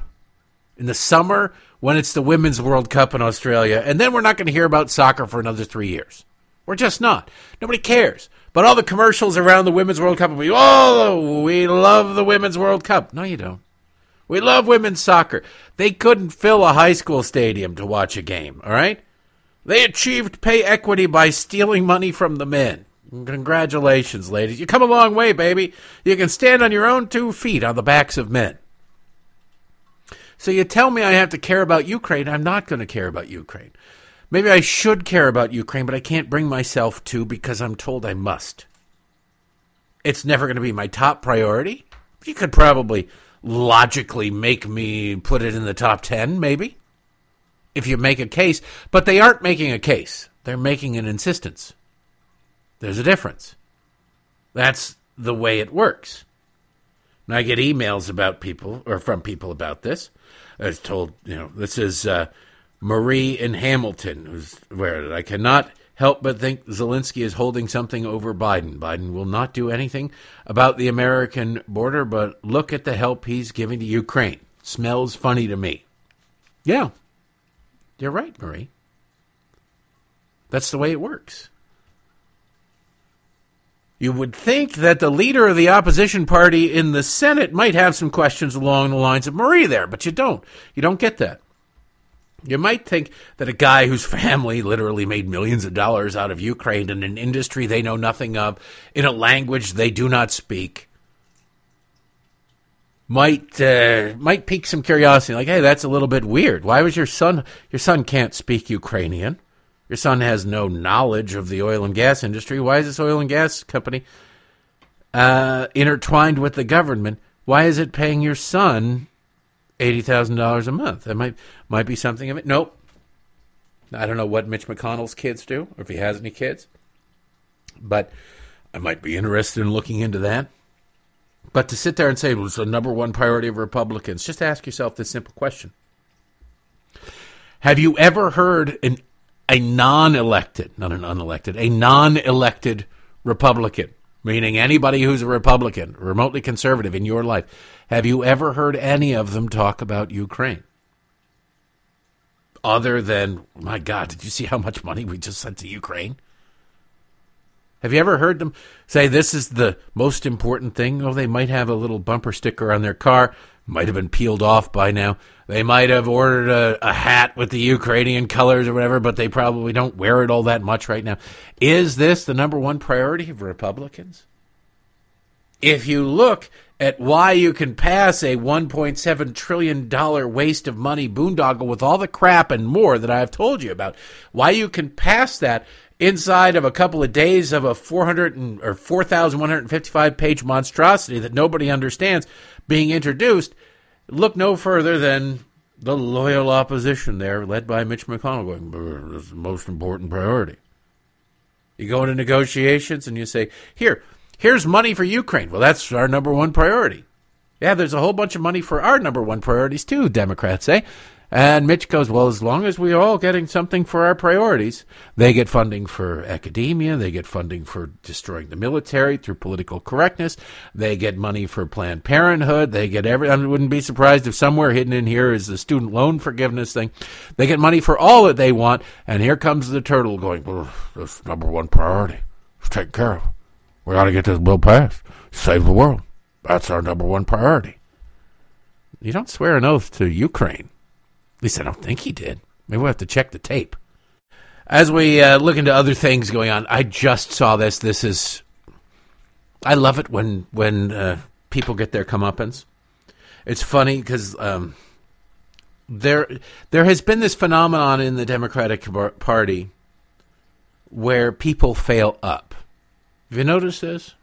in the summer when it's the Women's World Cup in Australia. And then we're not going to hear about soccer for another three years. We're just not. Nobody cares. But all the commercials around the Women's World Cup, we, oh, we love the Women's World Cup. No, you don't. We love women's soccer. They couldn't fill a high school stadium to watch a game, all right? They achieved pay equity by stealing money from the men. Congratulations, ladies. You come a long way, baby. You can stand on your own two feet on the backs of men. So you tell me I have to care about Ukraine. I'm not going to care about Ukraine. Maybe I should care about Ukraine, but I can't bring myself to because I'm told I must. It's never going to be my top priority. You could probably logically make me put it in the top ten, maybe, if you make a case. But they aren't making a case. They're making an insistence. There's a difference. That's the way it works. And I get emails about people, or from people about this. I was told, you know, this is uh, Marie in Hamilton, who's where I cannot help but think Zelensky is holding something over Biden. Biden will not do anything about the American border, but look at the help he's giving to Ukraine. Smells funny to me. Yeah, you're right, Marie. That's the way it works. You would think that the leader of the opposition party in the Senate might have some questions along the lines of Marie there, but you don't. You don't get that. You might think that a guy whose family literally made millions of dollars out of Ukraine in an industry they know nothing of, in a language they do not speak, might uh, might pique some curiosity. Like, hey, that's a little bit weird. Why was your son? Your son can't speak Ukrainian. Your son has no knowledge of the oil and gas industry. Why is this oil and gas company uh, intertwined with the government? Why is it paying your son eighty thousand dollars a month? That might might be something of it. Nope. I don't know what Mitch McConnell's kids do, or if he has any kids. But I might be interested in looking into that. But to sit there and say, well, it's the number one priority of Republicans, just ask yourself this simple question. Have you ever heard an A non-elected, not an unelected, a non-elected Republican, meaning anybody who's a Republican, remotely conservative in your life, have you ever heard any of them talk about Ukraine? Other than, my God, did you see how much money we just sent to Ukraine? Have you ever heard them say this is the most important thing? Oh, they might have a little bumper sticker on their car. Might have been peeled off by now. They might have ordered a, a hat with the Ukrainian colors or whatever, but they probably don't wear it all that much right now. Is this the number one priority of Republicans? If you look at why you can pass a one point seven trillion dollars waste of money boondoggle with all the crap and more that I've told you about, why you can pass that inside of a couple of days of a four hundred or four thousand one hundred fifty-five page monstrosity that nobody understands being introduced, look no further than the loyal opposition there led by Mitch McConnell going, this is the most important priority. You go into negotiations and you say, here, here's money for Ukraine. Well, that's our number one priority. Yeah, there's a whole bunch of money for our number one priorities too, Democrats say. And Mitch goes, well, as long as we're all getting something for our priorities, they get funding for academia, they get funding for destroying the military through political correctness, they get money for Planned Parenthood, they get every. I wouldn't be surprised if somewhere hidden in here is the student loan forgiveness thing. They get money for all that they want, and here comes the turtle going, well, that's number one priority. It's taken care of. We ought to get this bill passed. Save the world. That's our number one priority. You don't swear an oath to Ukraine. At least I don't think he did. Maybe we'll have to check the tape. As we uh, look into other things going on, I just saw this. This is, I love it when when uh, people get their comeuppance. It's funny because um, there there has been this phenomenon in the Democratic Party where people fail up. Have you noticed this?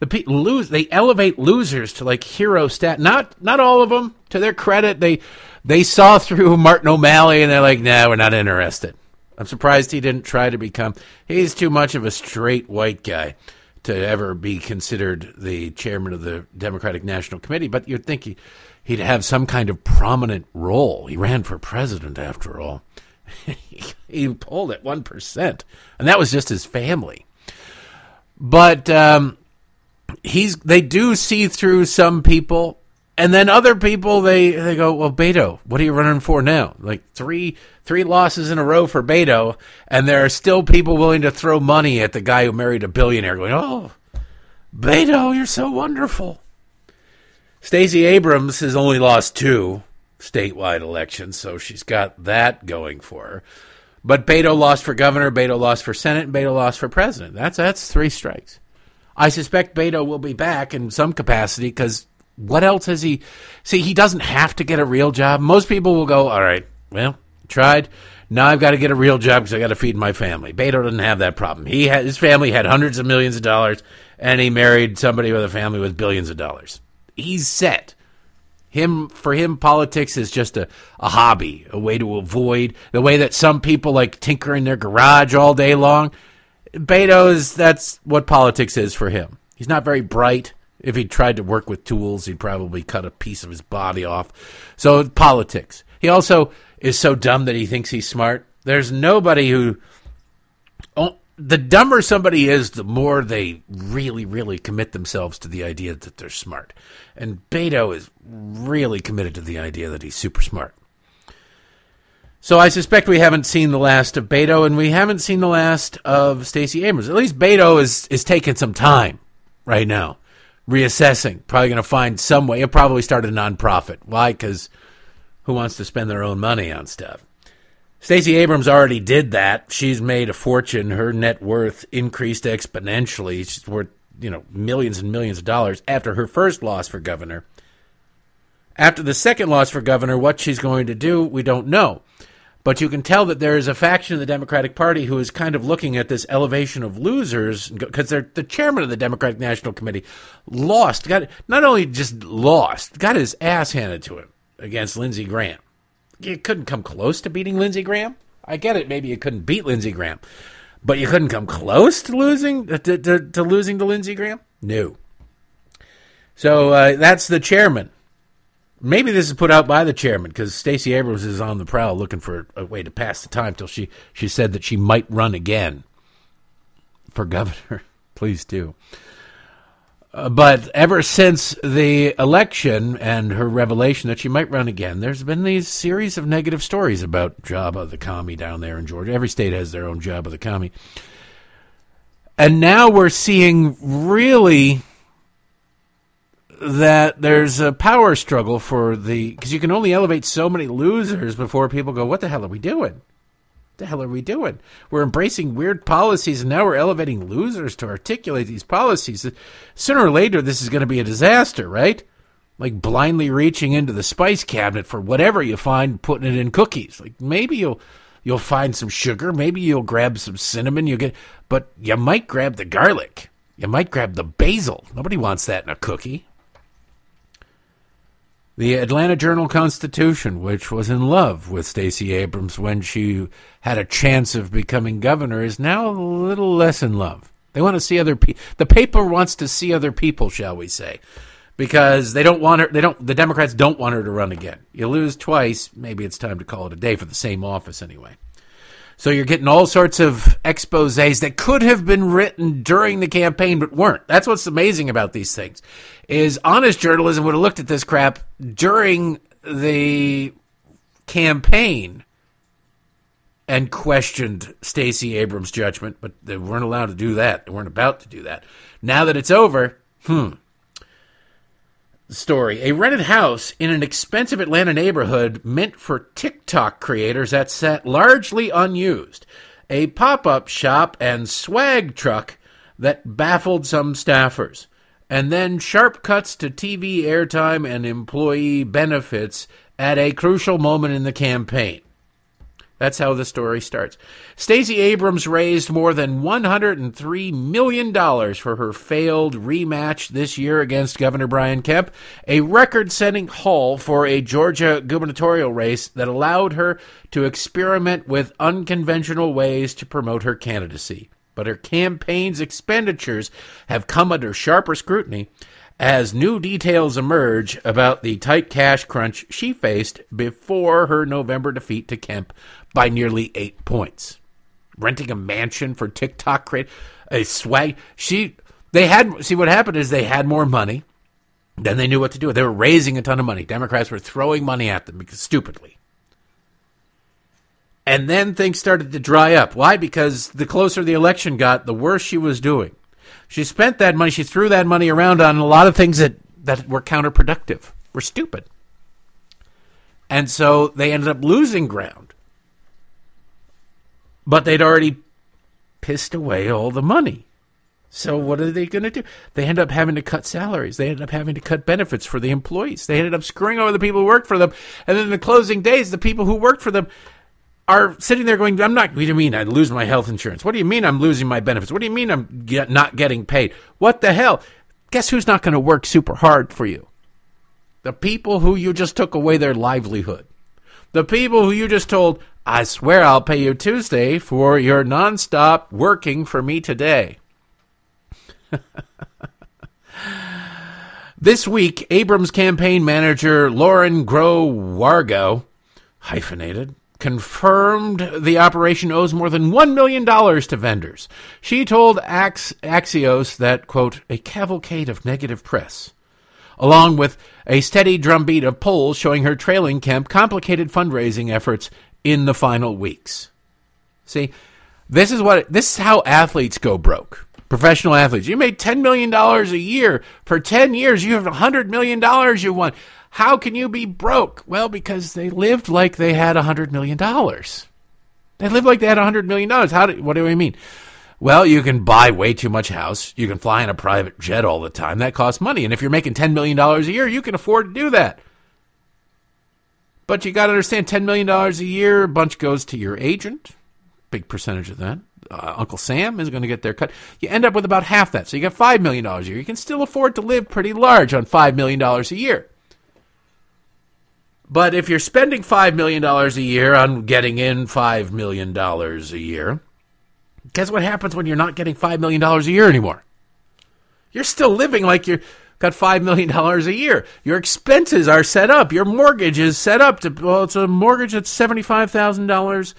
The pe- lose they elevate losers to like hero stat. Not not all of them. To their credit, they. They saw through Martin O'Malley, and they're like, nah, we're not interested. I'm surprised he didn't try to become... He's too much of a straight white guy to ever be considered the chairman of the Democratic National Committee, but you'd think he, he'd have some kind of prominent role. He ran for president, after all. He polled at one percent, and that was just his family. But um, he's they do see through some people And then other people, they, they go, well, Beto, what are you running for now? Like three three losses in a row for Beto, and there are still people willing to throw money at the guy who married a billionaire, going, oh, Beto, you're so wonderful. Stacey Abrams has only lost two statewide elections, so she's got that going for her. But Beto lost for governor, Beto lost for Senate, and Beto lost for president. That's, that's three strikes. I suspect Beto will be back in some capacity because what else has he? See, he doesn't have to get a real job. Most people will go, all right, well, tried. Now I've got to get a real job because I got to feed my family. Beto doesn't have that problem. He had, his family had hundreds of millions of dollars, and he married somebody with a family with billions of dollars. He's set. Him for him, politics is just a, a hobby, a way to avoid the way that some people like tinker in their garage all day long. Beto's, that's what politics is for him. He's not very bright. If he tried to work with tools, he'd probably cut a piece of his body off. So politics. He also is so dumb that he thinks he's smart. There's nobody who... Oh, the dumber somebody is, the more they really, really commit themselves to the idea that they're smart. And Beto is really committed to the idea that he's super smart. So I suspect we haven't seen the last of Beto, and we haven't seen the last of Stacey Abrams. At least Beto is, is taking some time right now. Reassessing, probably going to find some way. He'll probably start a nonprofit. Why? Because who wants to spend their own money on stuff? Stacey Abrams already did that. She's made a fortune. Her net worth increased exponentially. She's worth, you know, millions and millions of dollars after her first loss for governor. After the second loss for governor, what she's going to do, we don't know. But you can tell that there is a faction of the Democratic Party who is kind of looking at this elevation of losers because they're the chairman of the Democratic National Committee lost, got not only just lost, got his ass handed to him against Lindsey Graham. You couldn't come close to beating Lindsey Graham. I get it. Maybe you couldn't beat Lindsey Graham, but you couldn't come close to losing to, to, to losing to Lindsey Graham. No. So uh, that's the chairman. Maybe this is put out by the chairman because Stacey Abrams is on the prowl looking for a way to pass the time till she, she said that she might run again for governor. Please do. Uh, but ever since the election and her revelation that she might run again, there's been these series of negative stories about Jabba the Commie down there in Georgia. Every state has their own Jabba the Commie. And now we're seeing really... that there's a power struggle for the... Because you can only elevate so many losers before people go, what the hell are we doing? What the hell are we doing? We're embracing weird policies, and now we're elevating losers to articulate these policies. Sooner or later, this is going to be a disaster, right? Like blindly reaching into the spice cabinet for whatever you find, putting it in cookies. Like maybe you'll you'll find some sugar, maybe you'll grab some cinnamon, you'll get, but you might grab the garlic. You might grab the basil. Nobody wants that in a cookie. The Atlanta Journal-Constitution, which was in love with Stacey Abrams when she had a chance of becoming governor, is now a little less in love. They want to see other people. The paper wants to see other people, shall we say, because they don't want her. They don't. The Democrats don't want her to run again. You lose twice, maybe it's time to call it a day for the same office anyway. So you're getting all sorts of exposés that could have been written during the campaign but weren't. That's what's amazing about these things, is honest journalism would have looked at this crap during the campaign and questioned Stacey Abrams' judgment, but they weren't allowed to do that. They weren't about to do that. Now that it's over, hmm. Story. A rented house in an expensive Atlanta neighborhood meant for TikTok creators that sat largely unused. A pop-up shop and swag truck that baffled some staffers. And then sharp cuts to T V airtime and employee benefits at a crucial moment in the campaign. That's how the story starts. Stacey Abrams raised more than one hundred three million dollars for her failed rematch this year against Governor Brian Kemp, a record-setting haul for a Georgia gubernatorial race that allowed her to experiment with unconventional ways to promote her candidacy. But her campaign's expenditures have come under sharper scrutiny as new details emerge about the tight cash crunch she faced before her November defeat to Kemp by nearly eight points. Renting a mansion for TikTok create a swag. She, they had, see what happened is they had more money. Then they knew what to do. They were raising a ton of money. Democrats were throwing money at them because stupidly. And then things started to dry up. Why? Because the closer the election got, the worse she was doing. She spent that money. She threw that money around on a lot of things that, that were counterproductive, were stupid. And so they ended up losing ground. But they'd already pissed away all the money. So what are they going to do? They end up having to cut salaries. They ended up having to cut benefits for the employees. They ended up screwing over the people who worked for them. And then in the closing days, the people who worked for them are sitting there going, I'm not, what do you mean I lose my health insurance? What do you mean I'm losing my benefits? What do you mean I'm get, not getting paid? What the hell? Guess who's not going to work super hard for you? The people who you just took away their livelihood. The people who you just told, I swear I'll pay you Tuesday for your nonstop working for me today. This week, Abrams campaign manager Lauren Grow-Wargo, hyphenated, confirmed the operation owes more than one million dollars to vendors. She told Ax- Axios that, quote, a cavalcade of negative press, along with a steady drumbeat of polls showing her trailing Kemp, complicated fundraising efforts in the final weeks. See, this is what this is how athletes go broke. Professional athletes. You made ten million dollars a year for ten years. You have one hundred million dollars you won. How can you be broke? Well, because they lived like they had one hundred million dollars. They lived like they had one hundred million dollars. How do, what do I mean? Well, you can buy way too much house. You can fly in a private jet all the time. That costs money. And if you're making ten million dollars a year, you can afford to do that. But you got to understand, ten million dollars a year, a bunch goes to your agent. Big percentage of that. Uh, Uncle Sam is going to get their cut. You end up with about half that. So you got five million dollars a year. You can still afford to live pretty large on five million dollars a year. But if you're spending five million dollars a year on getting in five million dollars a year, guess what happens when you're not getting five million dollars a year anymore? You're still living like you've got five million dollars a year. Your expenses are set up. Your mortgage is set up to, well, it's a mortgage that's seventy-five thousand dollars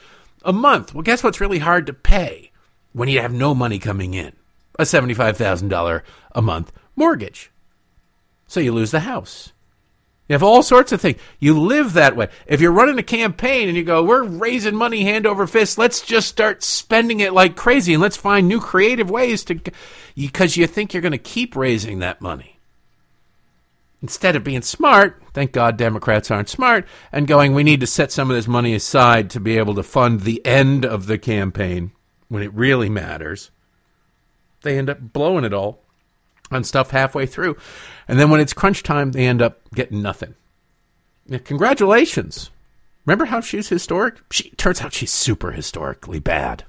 a month. Well, guess what's really hard to pay when you have no money coming in? A seventy-five thousand dollars a month mortgage. So you lose the house. You have all sorts of things. You live that way. If you're running a campaign and you go, we're raising money hand over fist, let's just start spending it like crazy and let's find new creative ways to, because you think you're going to keep raising that money. Instead of being smart, thank God Democrats aren't smart, and going, we need to set some of this money aside to be able to fund the end of the campaign when it really matters. They end up blowing it all on stuff halfway through. And then when it's crunch time, they end up getting nothing. Now, congratulations. Remember how she's historic? She turns out she's super historically bad.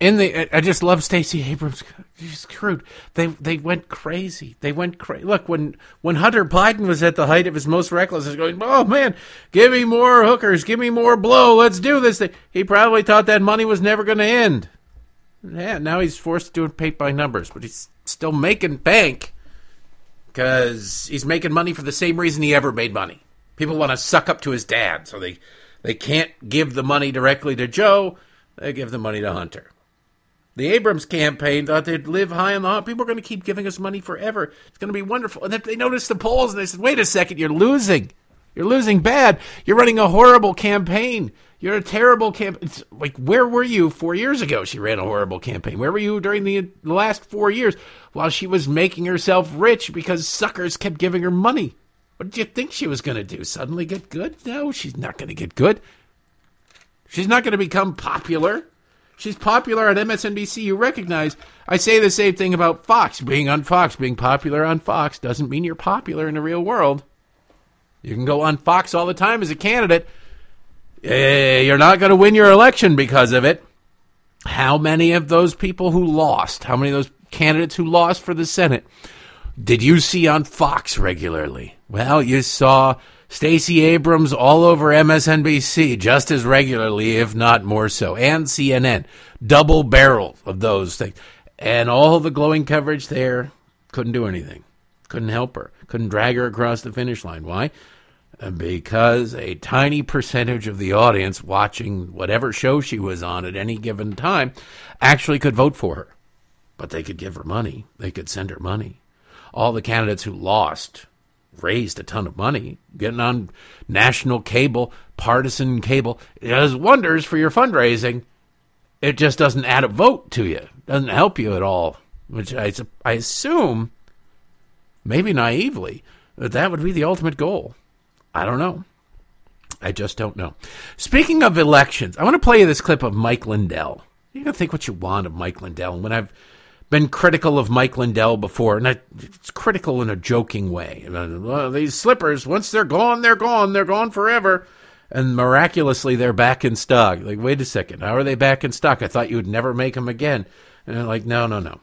In the, I just love Stacey Abrams. She's screwed. They they went crazy. They went crazy. Look, when, when Hunter Biden was at the height of his most reckless, he's going, oh man, give me more hookers, give me more blow, let's do this thing. He probably thought that money was never going to end. Yeah, now he's forced to do it paint by numbers, but he's still making bank because he's making money for the same reason he ever made money. People want to suck up to his dad, so they they can't give the money directly to Joe. They give the money to Hunter. The Abrams campaign thought they'd live high on the hog. People are going to keep giving us money forever. It's going to be wonderful. And then they noticed the polls, and they said, wait a second, you're losing. You're losing bad. You're running a horrible campaign. You're a terrible campaign. It's like, where were you four years ago? She ran a horrible campaign. Where were you during the last four years while she was making herself rich because suckers kept giving her money? What did you think she was going to do? Suddenly get good? No, she's not going to get good. She's not going to become popular. She's popular on M S N B C. You recognize, I say the same thing about Fox. Being on Fox, being popular on Fox doesn't mean you're popular in the real world. You can go on Fox all the time as a candidate. You're not going to win your election because of it. How many of those people who lost, how many of those candidates who lost for the Senate did you see on Fox regularly? Well, you saw Stacey Abrams all over M S N B C just as regularly, if not more so, and C N N. Double barrel of those things. And all the glowing coverage there couldn't do anything. Couldn't help her. Couldn't drag her across the finish line. Why? Because a tiny percentage of the audience watching whatever show she was on at any given time actually could vote for her. But they could give her money. They could send her money. All the candidates who lost raised a ton of money, getting on national cable, partisan cable. It does wonders for your fundraising. It just doesn't add a vote to you. Doesn't help you at all, which I, I assume, maybe naively, that that would be the ultimate goal. I don't know. I just don't know. Speaking of elections, I want to play you this clip of Mike Lindell. You can think what you want of Mike Lindell. And when I've been critical of Mike Lindell before, and I, it's critical in a joking way. Well, these slippers, once they're gone, they're gone. They're gone forever. And miraculously, they're back in stock. Like, wait a second. How are they back in stock? I thought you would never make them again. And they're like, no, no, no.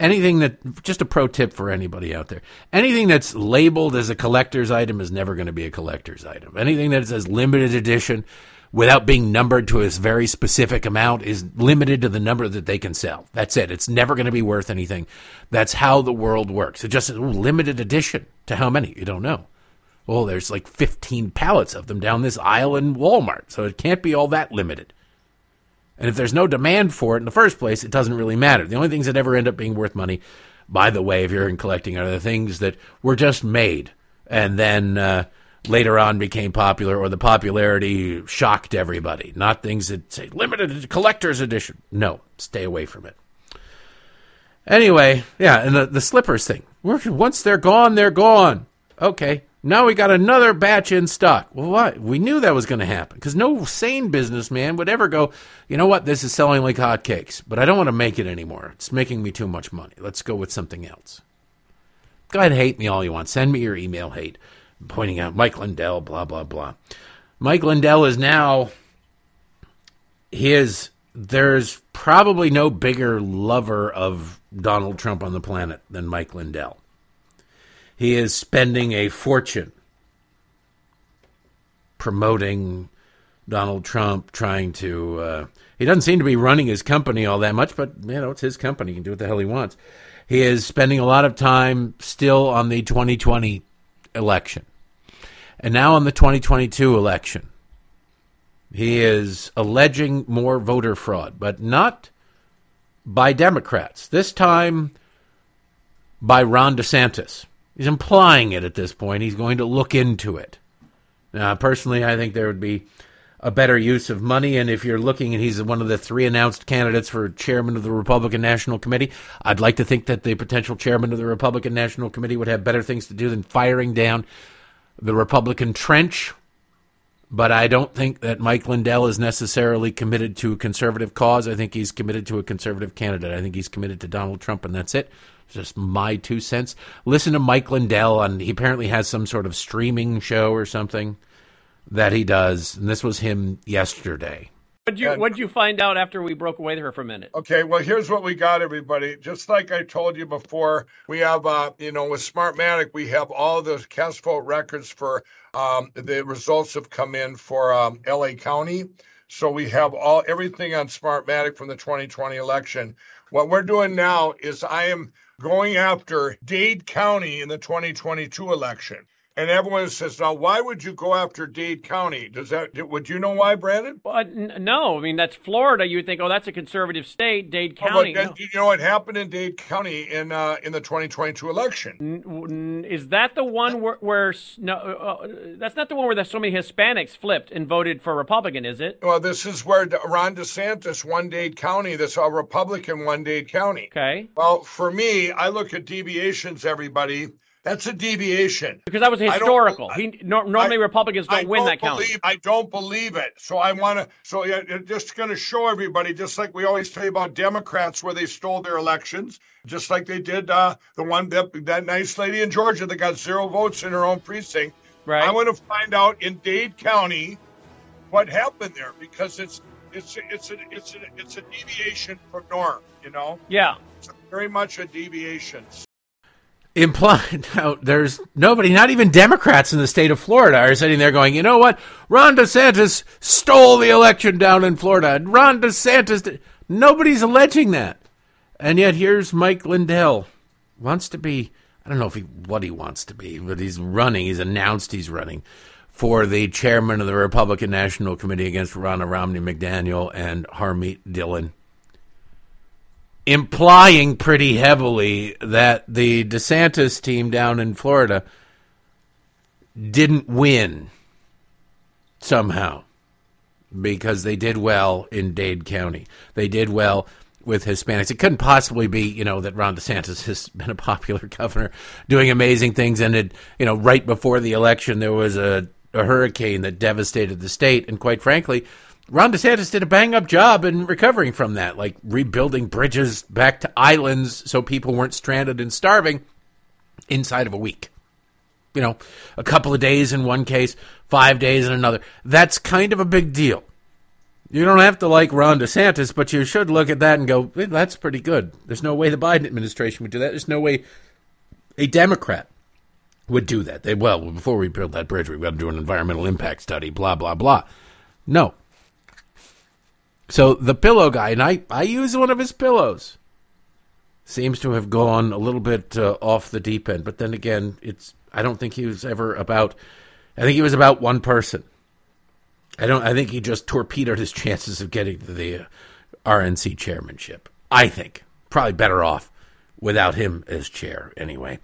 Anything that, just a pro tip for anybody out there, anything that's labeled as a collector's item is never going to be a collector's item. Anything that says limited edition without being numbered to a very specific amount is limited to the number that they can sell. That's it. It's never going to be worth anything. That's how the world works. It just says, ooh, limited edition to how many? You don't know. Well, there's like fifteen pallets of them down this aisle in Walmart, so it can't be all that limited. And if there's no demand for it in the first place, it doesn't really matter. The only things that ever end up being worth money, by the way, if you're in collecting, are the things that were just made and then uh, later on became popular, or the popularity shocked everybody. Not things that say limited collector's edition. No, stay away from it. Anyway, yeah, and the, the slippers thing. Once they're gone, they're gone. Okay. Now we got another batch in stock. Well, what? We knew that was going to happen because no sane businessman would ever go, you know what? This is selling like hotcakes, but I don't want to make it anymore. It's making me too much money. Let's go with something else. Go ahead and hate me all you want. Send me your email hate. I'm pointing out Mike Lindell, blah, blah, blah. Mike Lindell is now his, there's probably no bigger lover of Donald Trump on the planet than Mike Lindell. He is spending a fortune promoting Donald Trump, trying to... Uh, he doesn't seem to be running his company all that much, but, you know, it's his company. He can do what the hell he wants. He is spending a lot of time still on the twenty twenty election. And now on the twenty twenty-two election, he is alleging more voter fraud, but not by Democrats. This time by Ron DeSantis. He's implying it at this point. He's going to look into it. Now, personally, I think there would be a better use of money. And if you're looking, and he's one of the three announced candidates for chairman of the Republican National Committee, I'd like to think that the potential chairman of the Republican National Committee would have better things to do than firing down the Republican trench. But I don't think that Mike Lindell is necessarily committed to a conservative cause. I think he's committed to a conservative candidate. I think he's committed to Donald Trump, and that's it. It's just my two cents. Listen to Mike Lindell, and he apparently has some sort of streaming show or something that he does. And this was him yesterday. What'd you, what'd you find out after we broke away there for a minute? Okay, well, here's what we got, everybody. Just like I told you before, we have, uh, you know, with Smartmatic, we have all those cast vote records for um, the results have come in for um, L A County. So we have all everything on Smartmatic from the twenty twenty election. What we're doing now is I am going after Dade County in the twenty twenty-two election. And everyone says, now, why would you go after Dade County? Does that, would you know why, Brandon? Well, n- no, I mean, that's Florida. You think, oh, that's a conservative state, Dade County. Oh, but no. You know what happened in Dade County in uh, in the twenty twenty-two election? Is that the one where, where no, uh, that's not the one where so many Hispanics flipped and voted for Republican, is it? Well, this is where Ron DeSantis won Dade County. This all Republican won Dade County. Okay. Well, for me, I look at deviations, everybody. That's a deviation. Because that was historical. I I, he, no, normally I, Republicans don't, don't win that county. Believe, I don't believe it. So I want to, so it's just going to show everybody, just like we always say about Democrats where they stole their elections, just like they did uh, the one, that, that nice lady in Georgia that got zero votes in her own precinct. Right. I want to find out in Dade County what happened there, because it's, it's, it's, a, it's, a, it's a deviation from norm, you know? Yeah. It's very much a deviation. Implied now, there's nobody, not even Democrats in the state of Florida are sitting there going, you know what? Ron DeSantis stole the election down in Florida. Ron DeSantis, did. Nobody's alleging that. And yet here's Mike Lindell. Wants to be, I don't know if he, what he wants to be, but he's running, he's announced he's running for the chairman of the Republican National Committee against Ronna Romney McDaniel and Harmeet Dhillon. Implying pretty heavily that the DeSantis team down in Florida didn't win somehow, because they did well in Dade County. They did well with Hispanics. It couldn't possibly be, you know, that Ron DeSantis has been a popular governor doing amazing things. And, it, you know, right before the election, there was a, a hurricane that devastated the state. And quite frankly, Ron DeSantis did a bang-up job in recovering from that, like rebuilding bridges back to islands so people weren't stranded and starving inside of a week. You know, a couple of days in one case, five days in another. That's kind of a big deal. You don't have to like Ron DeSantis, but you should look at that and go, hey, that's pretty good. There's no way the Biden administration would do that. There's no way a Democrat would do that. They, well, before we build that bridge, we've got to do an environmental impact study, blah, blah, blah. No. So the pillow guy, and I, I use one of his pillows, seems to have gone a little bit uh, off the deep end. But then again, it's I don't think he was ever about, I think he was about one person. I don't. I think he just torpedoed his chances of getting the uh, R N C chairmanship. I think. Probably better off without him as chair anyway.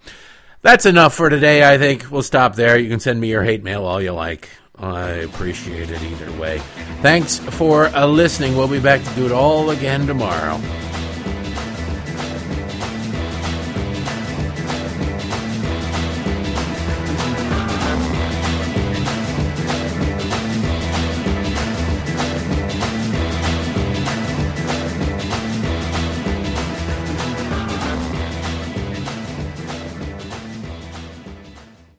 That's enough for today, I think. We'll stop there. You can send me your hate mail all you like. I appreciate it either way. Thanks for uh, listening. We'll be back to do it all again tomorrow.